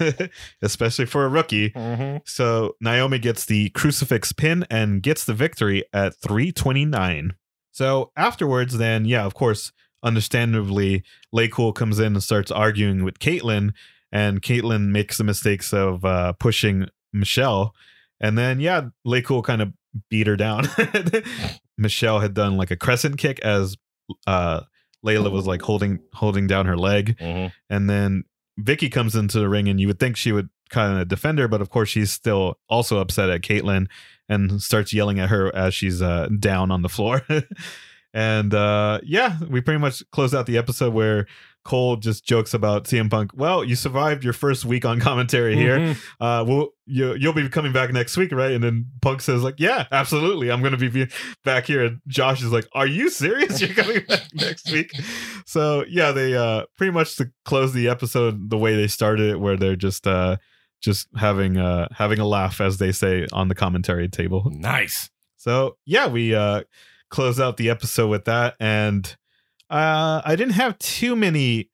Especially for a rookie. Mm-hmm. So Naomi gets the crucifix pin and gets the victory at three twenty-nine. So afterwards, then, yeah, of course, understandably, Lay Cool comes in and starts arguing with Kaitlyn, and Kaitlyn makes the mistakes of uh, pushing Michelle. And then, yeah, Lay Cool kind of beat her down. Michelle had done like a crescent kick as uh, Layla was like holding holding down her leg. Mm-hmm. And then Vicky comes into the ring, and you would think she would kind of defend her, but of course she's still also upset at Kaitlyn and starts yelling at her as she's uh, down on the floor. And uh, yeah, we pretty much close out the episode where Cole just jokes about C M Punk. Well, you survived your first week on commentary here. Mm-hmm. Uh, well, you, you'll be coming back next week, right? And then Punk says, like, yeah, absolutely, I'm going to be back here. And Josh is like, are you serious? You're coming back next week? So yeah, they uh, pretty much to close the episode the way they started it, where they're just uh, just having uh, having a laugh, as they say, on the commentary table. Nice. So yeah, we uh, close out the episode with that, and uh, I didn't have too many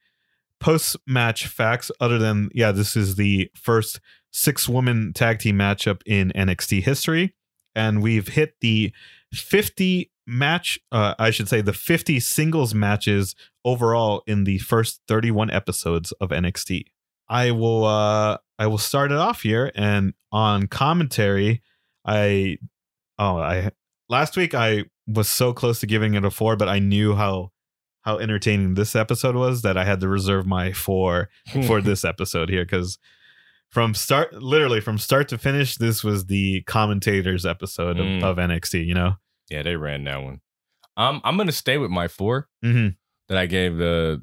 post-match facts other than, yeah, this is the first six-woman tag team matchup in N X T history, and we've hit the fifty match, uh, I should say the fifty singles matches overall in the first thirty-one episodes of N X T. I will uh, I will start it off here, and on commentary, I oh I last week I was so close to giving it a four, but I knew how how entertaining this episode was that I had to reserve my four for this episode here, because from start literally from start to finish, this was the commentators episode mm. of, of N X T. You know, yeah, they ran that one. Um, I'm gonna stay with my four mm-hmm. that I gave the.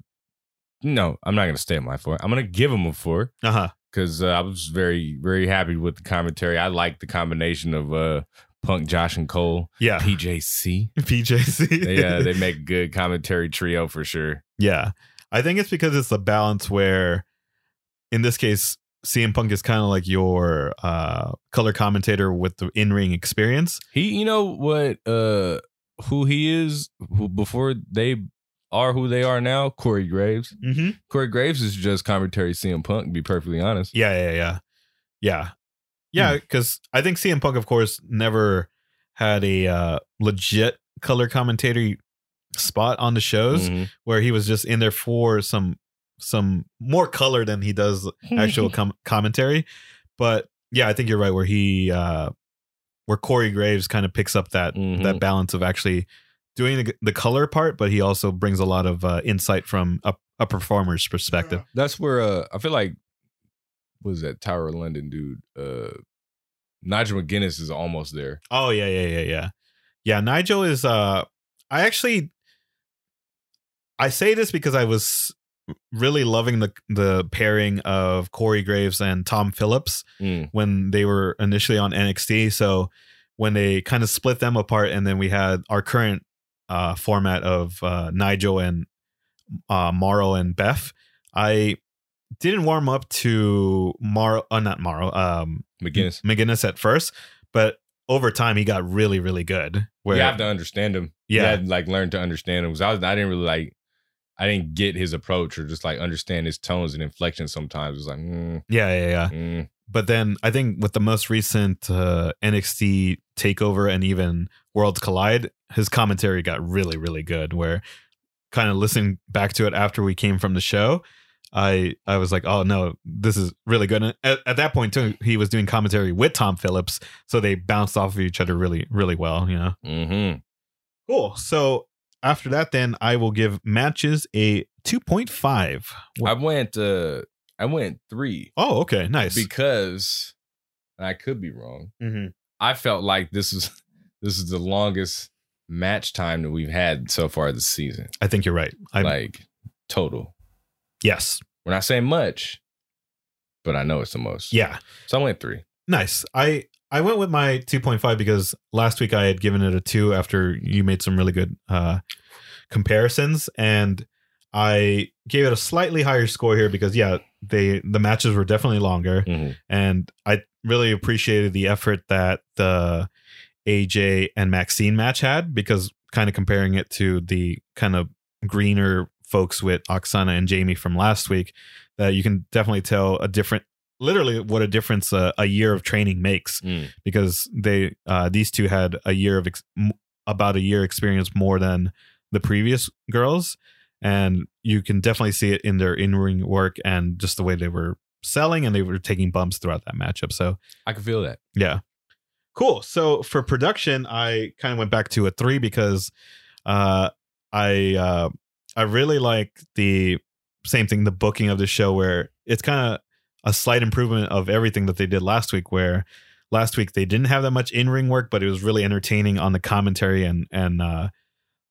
No, I'm not going to stay at my four. I'm going to give him a four because uh-huh. uh, I was very, very happy with the commentary. I like the combination of uh, Punk, Josh, and Cole. Yeah. P J C. P J C. they, uh, they make a good commentary trio for sure. Yeah. I think it's because it's the balance where, in this case, C M Punk is kind of like your uh, color commentator with the in-ring experience. He, you know what, uh, who he is who, before they... are who they are now, Corey Graves. Mm-hmm. Corey Graves is just commentary C M Punk, to be perfectly honest. Yeah, yeah, yeah. Yeah. Yeah, because mm. I think C M Punk, of course, never had a uh, legit color commentary spot on the shows mm-hmm. where he was just in there for some some more color than he does actual com- commentary. But yeah, I think you're right where he uh, where Corey Graves kind of picks up that mm-hmm. that balance of actually doing the, the color part, but he also brings a lot of uh, insight from a, a performer's perspective. Yeah. That's where uh, I feel like, what is that Tower of London dude? Uh, Nigel McGuinness is almost there. Oh, yeah, yeah, yeah, yeah. Yeah, Nigel is, uh, I actually, I say this because I was really loving the, the pairing of Corey Graves and Tom Phillips mm. when they were initially on N X T. So when they kind of split them apart, and then we had our current Uh, format of uh, Nigel and uh, Morrow and Beth. I didn't warm up to Morrow, uh, not Morrow, um, McGuinness. McGuinness at first, but over time he got really, really good. Where you have to understand him. Yeah, you have to, like learn to understand him. Because I was, I didn't really like, I didn't get his approach or just like understand his tones and inflections. Sometimes it was like, mm, yeah, yeah, yeah. Mm. But then I think with the most recent uh, N X T takeover and even Worlds Collide, his commentary got really, really good, where kind of listening back to it after we came from the show, I I was like, oh, no, this is really good. And at, at that point, too, he was doing commentary with Tom Phillips. So they bounced off of each other really, really well. You know? Mm-hmm. Cool. So after that, then I will give matches a two point five. I went... Uh... I went three. Oh, okay. Nice. Because, and I could be wrong. Mm-hmm. I felt like this is this is the longest match time that we've had so far this season. I think you're right. I'm, like total. Yes. We're not saying much, but I know it's the most. Yeah. So I went three. Nice. I, I went with my two point five because last week I had given it a two after you made some really good uh, comparisons. And I gave it a slightly higher score here because, yeah, they the matches were definitely longer. Mm-hmm. And I really appreciated the effort that the A J and Maxine match had, because kind of comparing it to the kind of greener folks with Aksana and Jamie from last week, that you can definitely tell a different, literally what a difference a, a year of training makes, mm. because they uh, these two had a year of ex- about a year experience more than the previous girls. And you can definitely see it in their in-ring work and just the way they were selling, and they were taking bumps throughout that matchup. So I can feel that. Yeah. Cool. So for production, I kind of went back to a three because uh, I uh, I really like the same thing, the booking of the show, where it's kind of a slight improvement of everything that they did last week, where last week they didn't have that much in-ring work, but it was really entertaining on the commentary and and uh,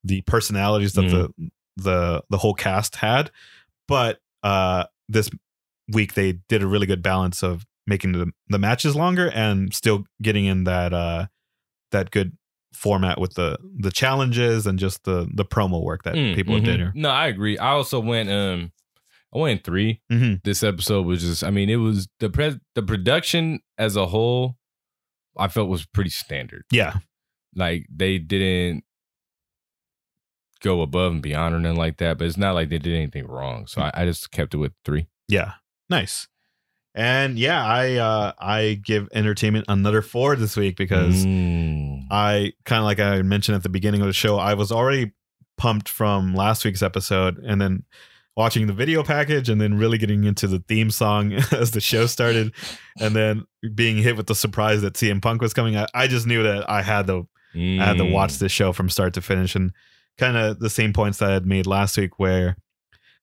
the personalities that mm. the the the whole cast had. But uh, this week they did a really good balance of making the, the matches longer and still getting in that uh, that good format with the the challenges and just the the promo work that mm, people mm-hmm. did here. No, I agree. I also went um I went three. Mm-hmm. This episode was just, I mean, it was the pre- the production as a whole, I felt was pretty standard. Yeah, like they didn't go above and beyond or nothing like that, but it's not like they did anything wrong. So mm-hmm. I, I just kept it with three. Yeah, nice. And yeah, I uh, I give entertainment another four this week because mm. I kind of, like I mentioned at the beginning of the show, I was already pumped from last week's episode, and then watching the video package, and then really getting into the theme song as the show started, and then being hit with the surprise that C M Punk was coming. I, I just knew that I had to mm. I had to watch this show from start to finish, and kind of the same points that I had made last week, where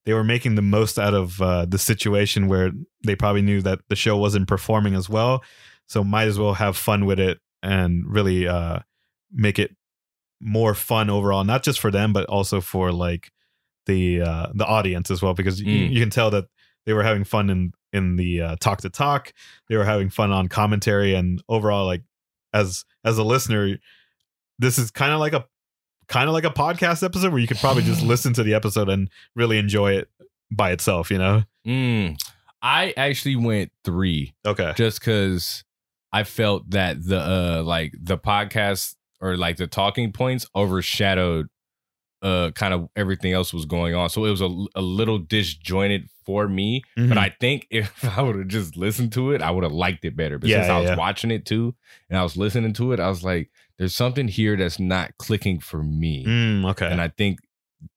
they were making the most out of uh, the situation where they probably knew that the show wasn't performing as well. So might as well have fun with it and really uh, make it more fun overall, not just for them, but also for like the uh, the audience as well, because mm. you, you can tell that they were having fun in, in the uh, talk to talk. They were having fun on commentary, and overall, like as as a listener, this is kind of like a kind of like a podcast episode where you could probably just listen to the episode and really enjoy it by itself, you know? Mm, I actually went three. Okay. Just because I felt that the, uh, like the podcast or like the talking points overshadowed, uh, kind of everything else was going on. So it was a, a little disjointed for me, mm-hmm. but I think if I would have just listened to it, I would have liked it better. But yeah, since yeah, I was yeah. watching it too, and I was listening to it, I was like, there's something here that's not clicking for me. Mm, okay. And I think,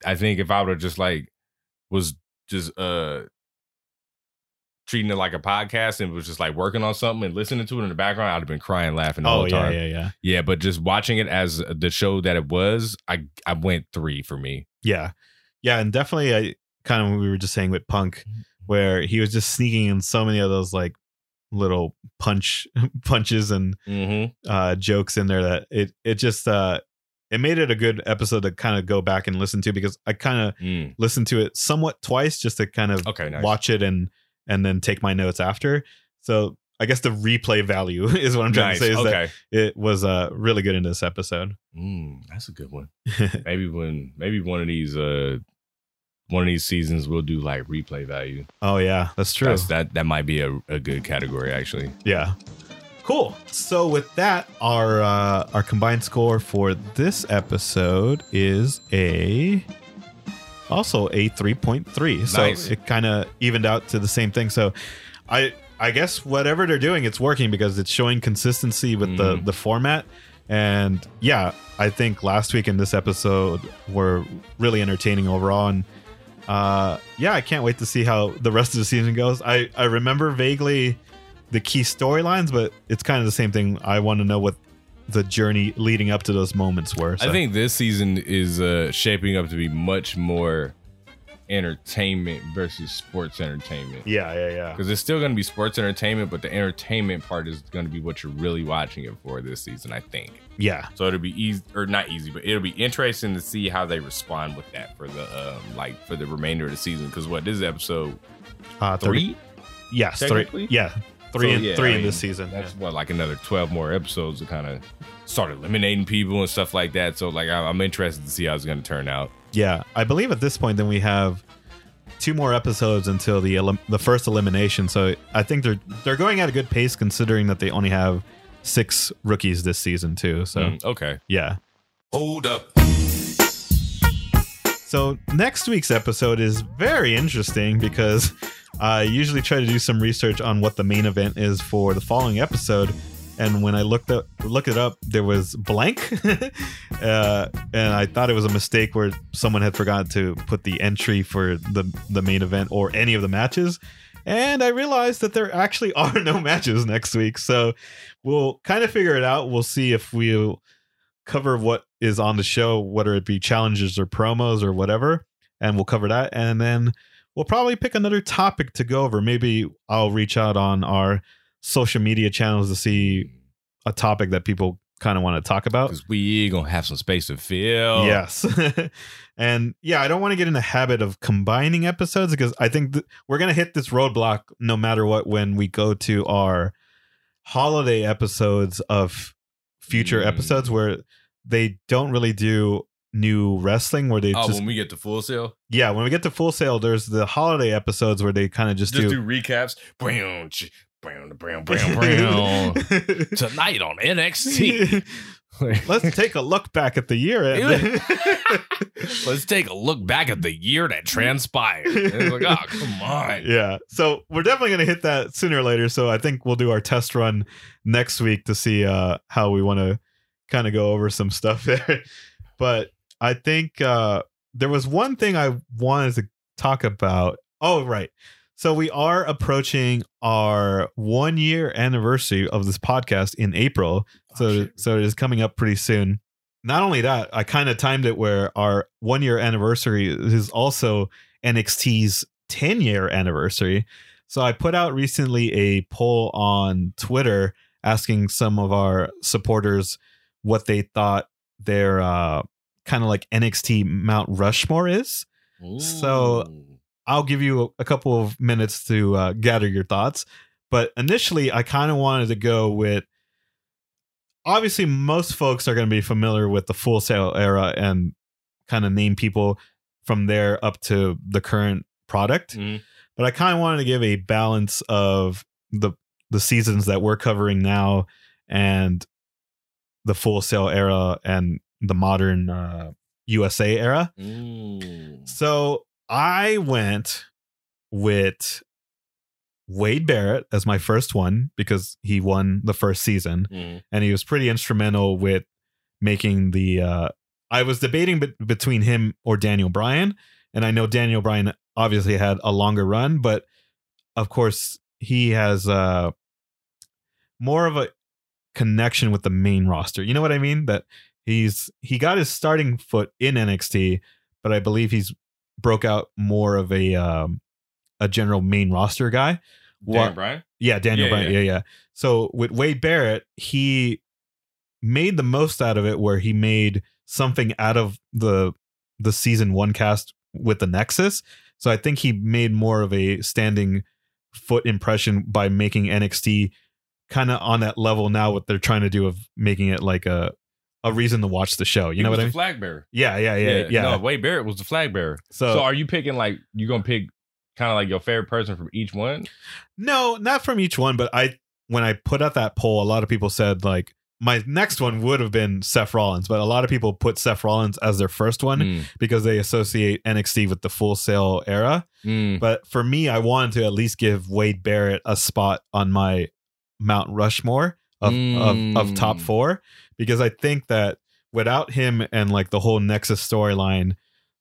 I think if I would have just like, was just uh, treating it like a podcast and was just like working on something and listening to it in the background, I'd have been crying, laughing the oh, whole time. Yeah, yeah, yeah. Yeah, but just watching it as the show that it was, I, I went three for me. Yeah. Yeah, and definitely I kind of what we were just saying with Punk, where he was just sneaking in so many of those like little punch punches and mm-hmm. uh jokes in there, that it it just uh it made it a good episode to kind of go back and listen to, because I kind of mm. listened to it somewhat twice just to kind of okay, nice. watch it and and then take my notes after. So I guess the replay value is what I'm trying nice. to say, is okay. that it was uh really good in this episode. Mm, that's a good one. maybe when maybe one of these uh One of these seasons we'll do like replay value. Oh yeah, that's true. That's, that that might be a, a good category actually. Yeah. Cool. So with that, our uh, our combined score for this episode is a also a three point three. So nice. It kind of evened out to the same thing. So I I guess whatever they're doing, it's working, because it's showing consistency with mm. the the format. And yeah, I think last week and this episode were really entertaining overall, and Uh, yeah, I can't wait to see how the rest of the season goes. I, I remember vaguely the key storylines, but it's kind of the same thing. I want to know what the journey leading up to those moments were. So. I think this season is uh, shaping up to be much more entertainment versus sports entertainment. Yeah, yeah, yeah. Because it's still going to be sports entertainment, but the entertainment part is going to be what you're really watching it for this season, I think. Yeah. So it'll be easy, or not easy, but it'll be interesting to see how they respond with that for the um, like for the remainder of the season. Because what, this is episode uh, three? Yes, three. Yeah, three so, and yeah, three I mean, in this season. That's yeah. what, like another twelve more episodes to kind of start eliminating people and stuff like that. So like, I'm interested to see how it's going to turn out. yeah, I believe at this point then we have two more episodes until the elim- the first elimination. So I think they're they're going at a good pace considering that they only have six rookies this season too. So mm, okay, yeah. Hold up. So next week's episode is very interesting because I usually try to do some research on what the main event is for the following episode. And when I looked up, look it up, there was blank. uh, and I thought it was a mistake where someone had forgotten to put the entry for the, the main event or any of the matches. And I realized that there actually are no matches next week. So we'll kind of figure it out. We'll see if we'll cover what is on the show, whether it be challenges or promos or whatever. And we'll cover that. And then we'll probably pick another topic to go over. Maybe I'll reach out on our social media channels to see a topic that people kind of want to talk about, because we gonna have some space to fill. Yes. And yeah, I don't want to get in the habit of combining episodes, because I think th- we're gonna hit this roadblock no matter what when we go to our holiday episodes of future mm. episodes, where they don't really do new wrestling, where they oh, just when we get to Full Sail yeah when we get to Full Sail there's the holiday episodes where they kind of just, just do, do recaps. Brown, brown, brown, brown. Tonight on N X T. Let's take a look back at the year. Let's take a look back at the year that transpired. It's like, oh, come on. Yeah. So we're definitely going to hit that sooner or later. So I think we'll do our test run next week to see uh, how we want to kind of go over some stuff there. But I think uh, there was one thing I wanted to talk about. Oh, right. So we are approaching our one year anniversary of this podcast in April. So, oh, so it is coming up pretty soon. Not only that, I kind of timed it where our one year anniversary is also N X T's ten year anniversary. So I put out recently a poll on Twitter asking some of our supporters what they thought their uh, kind of like N X T Mount Rushmore is. Ooh. So I'll give you a couple of minutes to uh, gather your thoughts. But initially, I kind of wanted to go with, obviously, most folks are going to be familiar with the Full Sail era and kind of name people from there up to the current product. Mm. But I kind of wanted to give a balance of the the seasons that we're covering now and the Full Sail era and the modern uh, U S A era. Mm. So I went with Wade Barrett as my first one because he won the first season mm. and he was pretty instrumental with making the, uh, I was debating be- between him or Daniel Bryan. And I know Daniel Bryan obviously had a longer run, but of course he has uh, more of a connection with the main roster. You know what I mean? That he's, he got his starting foot in N X T, but I believe he's broke out more of a um, a general main roster guy. Daniel Wha- Bryan? Yeah, Daniel yeah, Bryan. Yeah. yeah, yeah. So with Wade Barrett, he made the most out of it where he made something out of the the season one cast with the Nexus. So I think he made more of a standing foot impression by making N X T kind of on that level now, what they're trying to do of making it like a a reason to watch the show. You he know was what I mean? The flag bearer. Yeah, yeah, yeah, yeah. yeah. No, Wade Barrett was the flag bearer. So, so are you picking like, you're going to pick kind of like your favorite person from each one? No, not from each one. But I, when I put out that poll, a lot of people said like, my next one would have been Seth Rollins, but a lot of people put Seth Rollins as their first one mm. because they associate N X T with the Full Sail era. Mm. But for me, I wanted to at least give Wade Barrett a spot on my Mount Rushmore of, mm. of, of top four. Because I think that without him and like the whole Nexus storyline,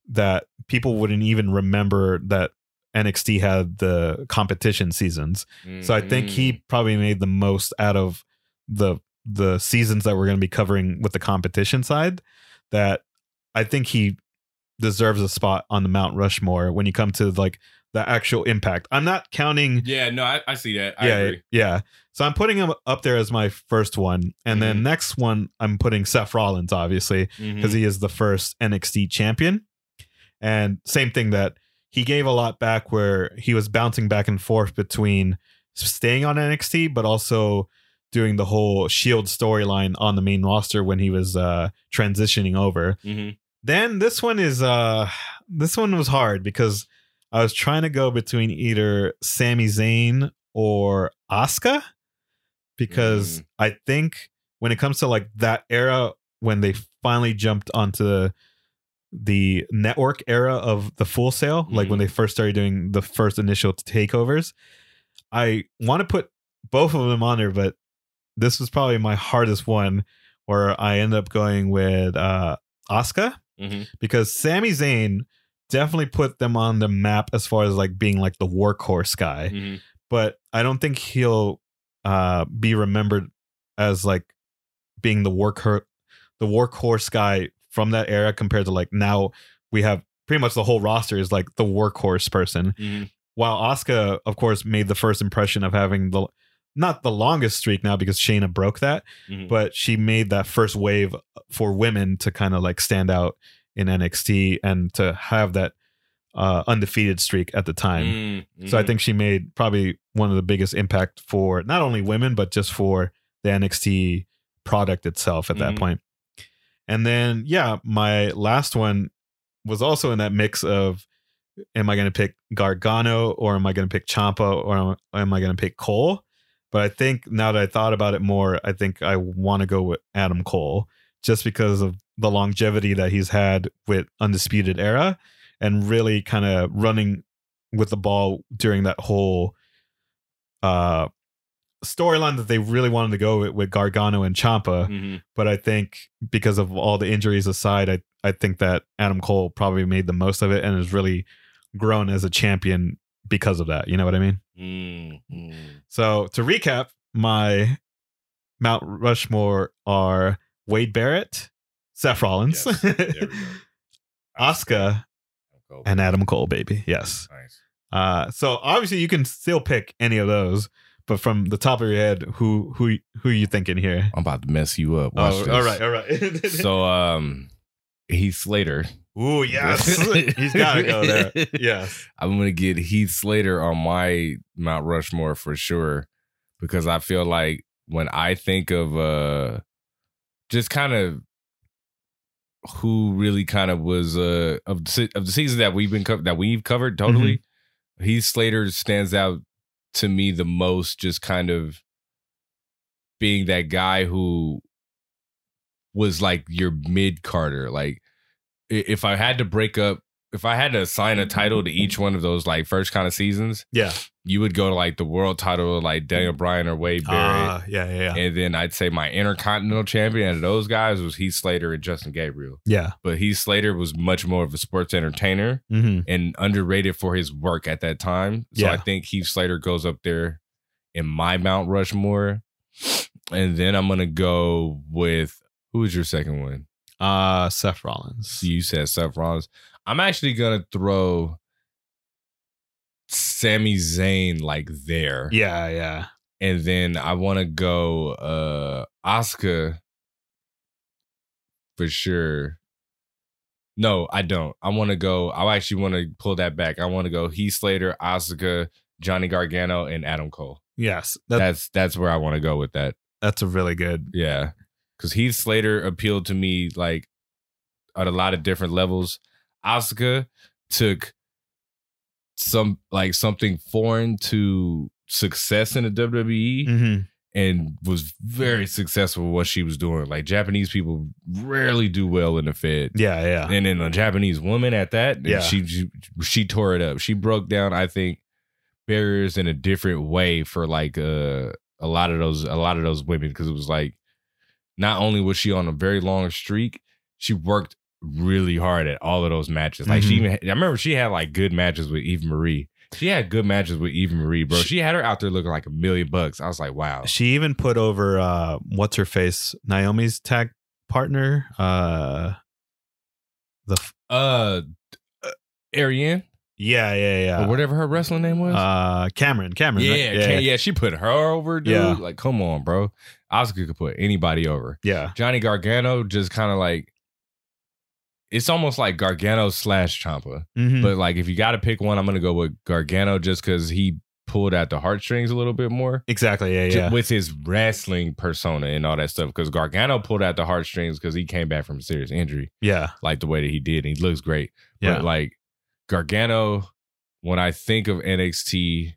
that people wouldn't even remember that N X T had the competition seasons. Mm-hmm. So I think he probably made the most out of the the seasons that we're going to be covering with the competition side, that I think he deserves a spot on the Mount Rushmore when you come to like the actual impact. I'm not counting. Yeah, no, I, I see that. I yeah, agree. Yeah. So I'm putting him up there as my first one. And mm-hmm. then next one, I'm putting Seth Rollins, obviously, because mm-hmm. he is the first N X T champion. And same thing, that he gave a lot back where he was bouncing back and forth between staying on N X T, but also doing the whole Shield storyline on the main roster when he was uh, transitioning over. Mm-hmm. Then this one is uh this one was hard because I was trying to go between either Sami Zayn or Asuka, because mm. I think when it comes to like that era when they finally jumped onto the, the network era of the Full Sail, mm. like when they first started doing the first initial takeovers, I want to put both of them on there, but this was probably my hardest one, where I end up going with uh, Asuka, mm-hmm. because Sami Zayn definitely put them on the map as far as like being like the workhorse guy, mm-hmm. but I don't think he'll uh, be remembered as like being the workhorse, the workhorse guy from that era, compared to like now we have pretty much the whole roster is like the workhorse person. Mm-hmm. While Asuka, of course, made the first impression of having the, not the longest streak now because Shayna broke that, mm-hmm. but she made that first wave for women to kind of like stand out in N X T and to have that uh, undefeated streak at the time. Mm-hmm. So I think she made probably one of the biggest impact for not only women, but just for the N X T product itself at mm-hmm. that point. And then, yeah, my last one was also in that mix of, am I going to pick Gargano or am I going to pick Ciampa or am I going to pick Cole? But I think now that I thought about it more, I think I want to go with Adam Cole just because of the longevity that he's had with Undisputed Era and really kind of running with the ball during that whole uh, storyline that they really wanted to go with, with Gargano and Ciampa. Mm-hmm. But I think because of all the injuries aside, I, I think that Adam Cole probably made the most of it and has really grown as a champion because of that. You know what I mean? Mm-hmm. So to recap, my Mount Rushmore are Wade Barrett, Seth Rollins, yes, Asuka, and Adam Cole, baby. Yes. Nice. Uh, so obviously you can still pick any of those, but from the top of your head, who who who are you thinking here? I'm about to mess you up. Watch oh, this. All right, all right. So um, Heath Slater. Ooh, yes. He's got to go there. Yes. I'm going to get Heath Slater on my Mount Rushmore for sure, because I feel like when I think of uh, just kind of who really kind of was uh, of, the, of the season that we've been co- that we've covered totally, mm-hmm. Heath Slater stands out to me the most, just kind of being that guy who was like your mid-Carter, like, if I had to break up, if I had to assign a title to each one of those like first kind of seasons, yeah, you would go to like the world title, like Daniel Bryan or Wade Barrett. Uh, yeah, yeah, yeah. And then I'd say my intercontinental champion of those guys was Heath Slater and Justin Gabriel. Yeah. But Heath Slater was much more of a sports entertainer, mm-hmm. and underrated for his work at that time. So yeah. I think Heath Slater goes up there in my Mount Rushmore. And then I'm going to go with, who was your second one? Uh, Seth Rollins. You said Seth Rollins. I'm actually going to throw Sami Zayn like there. Yeah, yeah. And then I want to go uh, Asuka for sure. No, I don't. I want to go. I actually want to pull that back. I want to go Heath Slater, Asuka, Johnny Gargano, and Adam Cole. Yes. That's that's, that's where I want to go with that. That's a really good. Yeah. Because Heath Slater appealed to me like at a lot of different levels. Asuka took some like something foreign to success in the W W E, mm-hmm. and was very successful with what she was doing. Like Japanese people rarely do well in the Fed. Yeah, yeah. And then a Japanese woman at that, yeah. she, she she tore it up. She broke down, I think, barriers in a different way for like uh, a lot of those a lot of those women, because it was like, not only was she on a very long streak, she worked really hard at all of those matches. Like, mm-hmm. she even, I remember she had like good matches with Eva Marie. She had good matches with Eva Marie, bro. She, she had her out there looking like a million bucks. I was like, wow. She even put over, uh, what's her face? Naomi's tag partner. Uh, the, f- uh, Ariane. Yeah, yeah, yeah. Or whatever her wrestling name was. Uh, Cameron, Cameron. Yeah, right? yeah, Cam- yeah. She put her over, dude. Yeah. Like, come on, bro. Asuka could put anybody over. Yeah. Johnny Gargano just kind of like, it's almost like Gargano slash Ciampa. Mm-hmm. But like, if you got to pick one, I'm going to go with Gargano just because he pulled at the heartstrings a little bit more. Exactly. Yeah, yeah. With his wrestling persona and all that stuff, because Gargano pulled at the heartstrings because he came back from a serious injury. Yeah. Like the way that he did. And he looks great. Yeah. But like Gargano, when I think of N X T,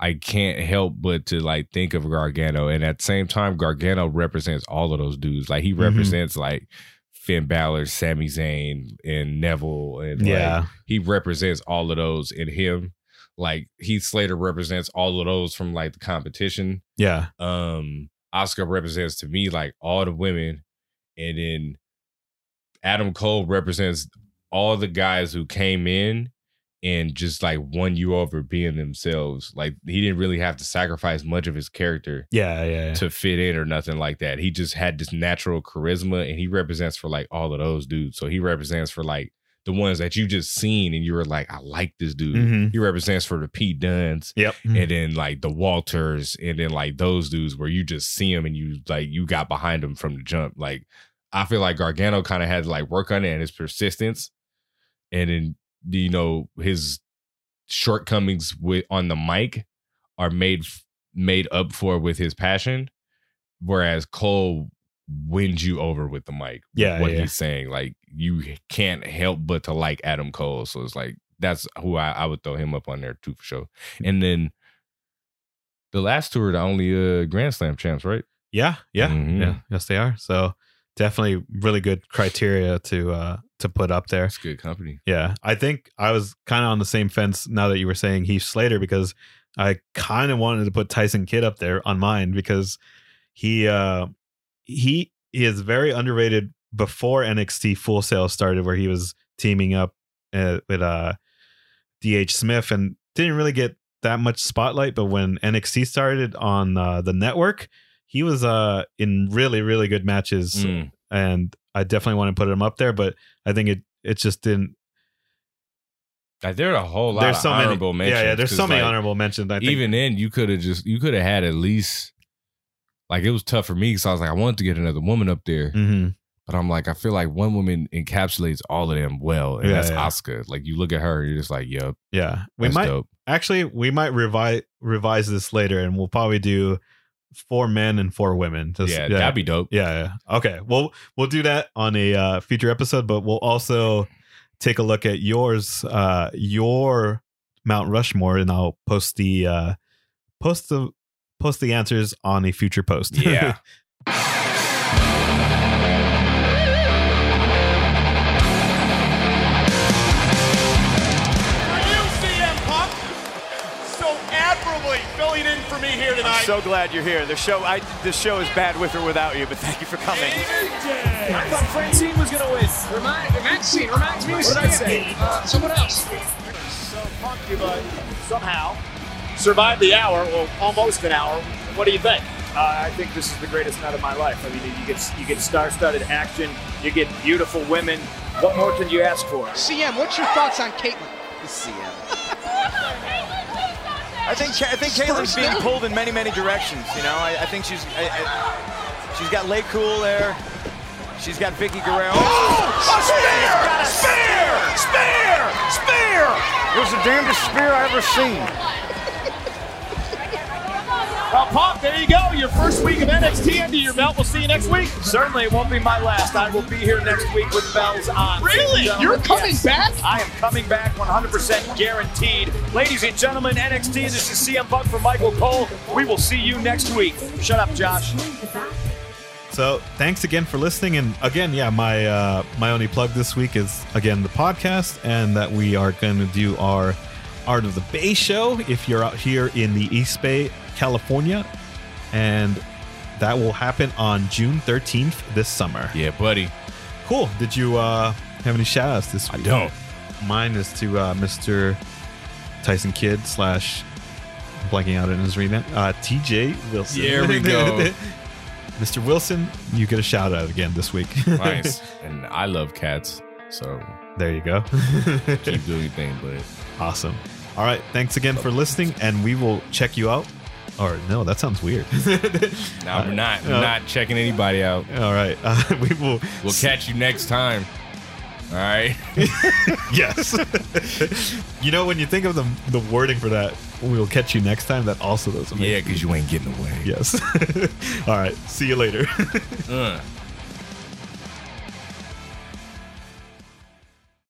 I can't help but to like think of Gargano. And at the same time, Gargano represents all of those dudes. Like he represents mm-hmm. like Finn Balor, Sami Zayn, and Neville. And yeah. like, he represents all of those in him. Like Heath Slater represents all of those from like the competition. Yeah. Um, Asuka represents to me like all the women. And then Adam Cole represents all the guys who came in and just like won you over being themselves. Like he didn't really have to sacrifice much of his character yeah, yeah, yeah. to fit in or nothing like that. He just had this natural charisma, and he represents for like all of those dudes. So he represents for like the ones that you just seen and you were like, I like this dude. Mm-hmm. He represents for the Pete Dunnes. Yep. And then like the Walters, and then like those dudes where you just see them and you like you got behind them from the jump. Like I feel like Gargano kind of had to like work on it and his persistence. And then, you know, his shortcomings with on the mic are made made up for with his passion, whereas Cole wins you over with the mic. Yeah, what yeah. he's saying, like you can't help but to like Adam Cole. So it's like that's who I, I would throw him up on there too for sure. And then the last two are the only uh, Grand Slam champs, right? Yeah, yeah, mm-hmm. yeah. Yes, they are. So definitely really good criteria to uh, to put up there. It's good company. Yeah, I think I was kind of on the same fence now that you were saying Heath Slater, because I kind of wanted to put Tyson Kidd up there on mine, because he uh, he is very underrated. Before N X T Full Sail started, where he was teaming up uh, with uh, D H Smith and didn't really get that much spotlight, but when N X T started on uh, the network, he was uh, in really, really good matches, mm. and I definitely want to put him up there, but I think it it just didn't. Like, there are a whole lot there's of so honorable many, mentions. Yeah, yeah, there's so many like, honorable mentions. I think. Even then, you could have just you could have had at least, like, it was tough for me because I was like, I wanted to get another woman up there. Mm-hmm. But I'm like, I feel like one woman encapsulates all of them well, and yeah, that's yeah. Asuka. Like you look at her, you're just like, yup. Yeah, we might dope. actually we might revise revise this later, and we'll probably do four men and four women. Just, yeah, yeah, that'd be dope. Yeah, yeah. Okay, well, we'll do that on a uh, future episode, but we'll also take a look at yours, uh, your Mount Rushmore, and I'll post the uh, post the post the answers on a future post. Yeah. So glad you're here. The show, I, this show is bad with or without you, but thank you for coming. A J. I thought Francine was gonna win. Remind, Maxine, reminds me. What did I say? Uh, someone else. So funky, but somehow survived the hour, or almost an hour. What do you think? Uh, I think this is the greatest night of my life. I mean, you get you get star-studded action. You get beautiful women. What more can you ask for? C M, what's your thoughts on Kaitlyn? C M. I think I think Kaitlyn's being pulled in many, many directions. You know, I, I think she's I, I, she's got Lay Cool there. She's got Vicky Guerrero. Oh, a spear! A spear! Spear! Spear! It was the damnedest spear I ever seen. Well, Pop, there you go. Your first week of N X T under your belt. We'll see you next week. Certainly, it won't be my last. I will be here next week with bells on. Really? You're coming yes. back? I am coming back one hundred percent guaranteed. Ladies and gentlemen, N X T, this is C M Punk for Michael Cole. We will see you next week. Shut up, Josh. So, thanks again for listening. And again, yeah, my, uh, my only plug this week is, again, the podcast, and that we are going to do our Art of the Bay show if you're out here in the East Bay, California, and that will happen on June thirteenth this summer. Yeah, buddy. Cool. Did you uh have any shout outs this week? I don't. Mine is to uh Mister Tyson Kidd slash blanking out in his remit uh T J Wilson. There we go. Mister Wilson, you get a shout out again this week. Nice. And I love cats, so there you go. Keep doing your thing, buddy. Awesome. All right, thanks again for listening, and we will check you out. Or no, that sounds weird. no, uh, we're not. We're uh, not checking anybody out. All right. Uh, we will. We'll catch you next time. All right. Yes. You know, when you think of the, the wording for that, we'll catch you next time. That also doesn't make sense. Yeah, because you ain't getting away. Yes. All right. See you later. uh.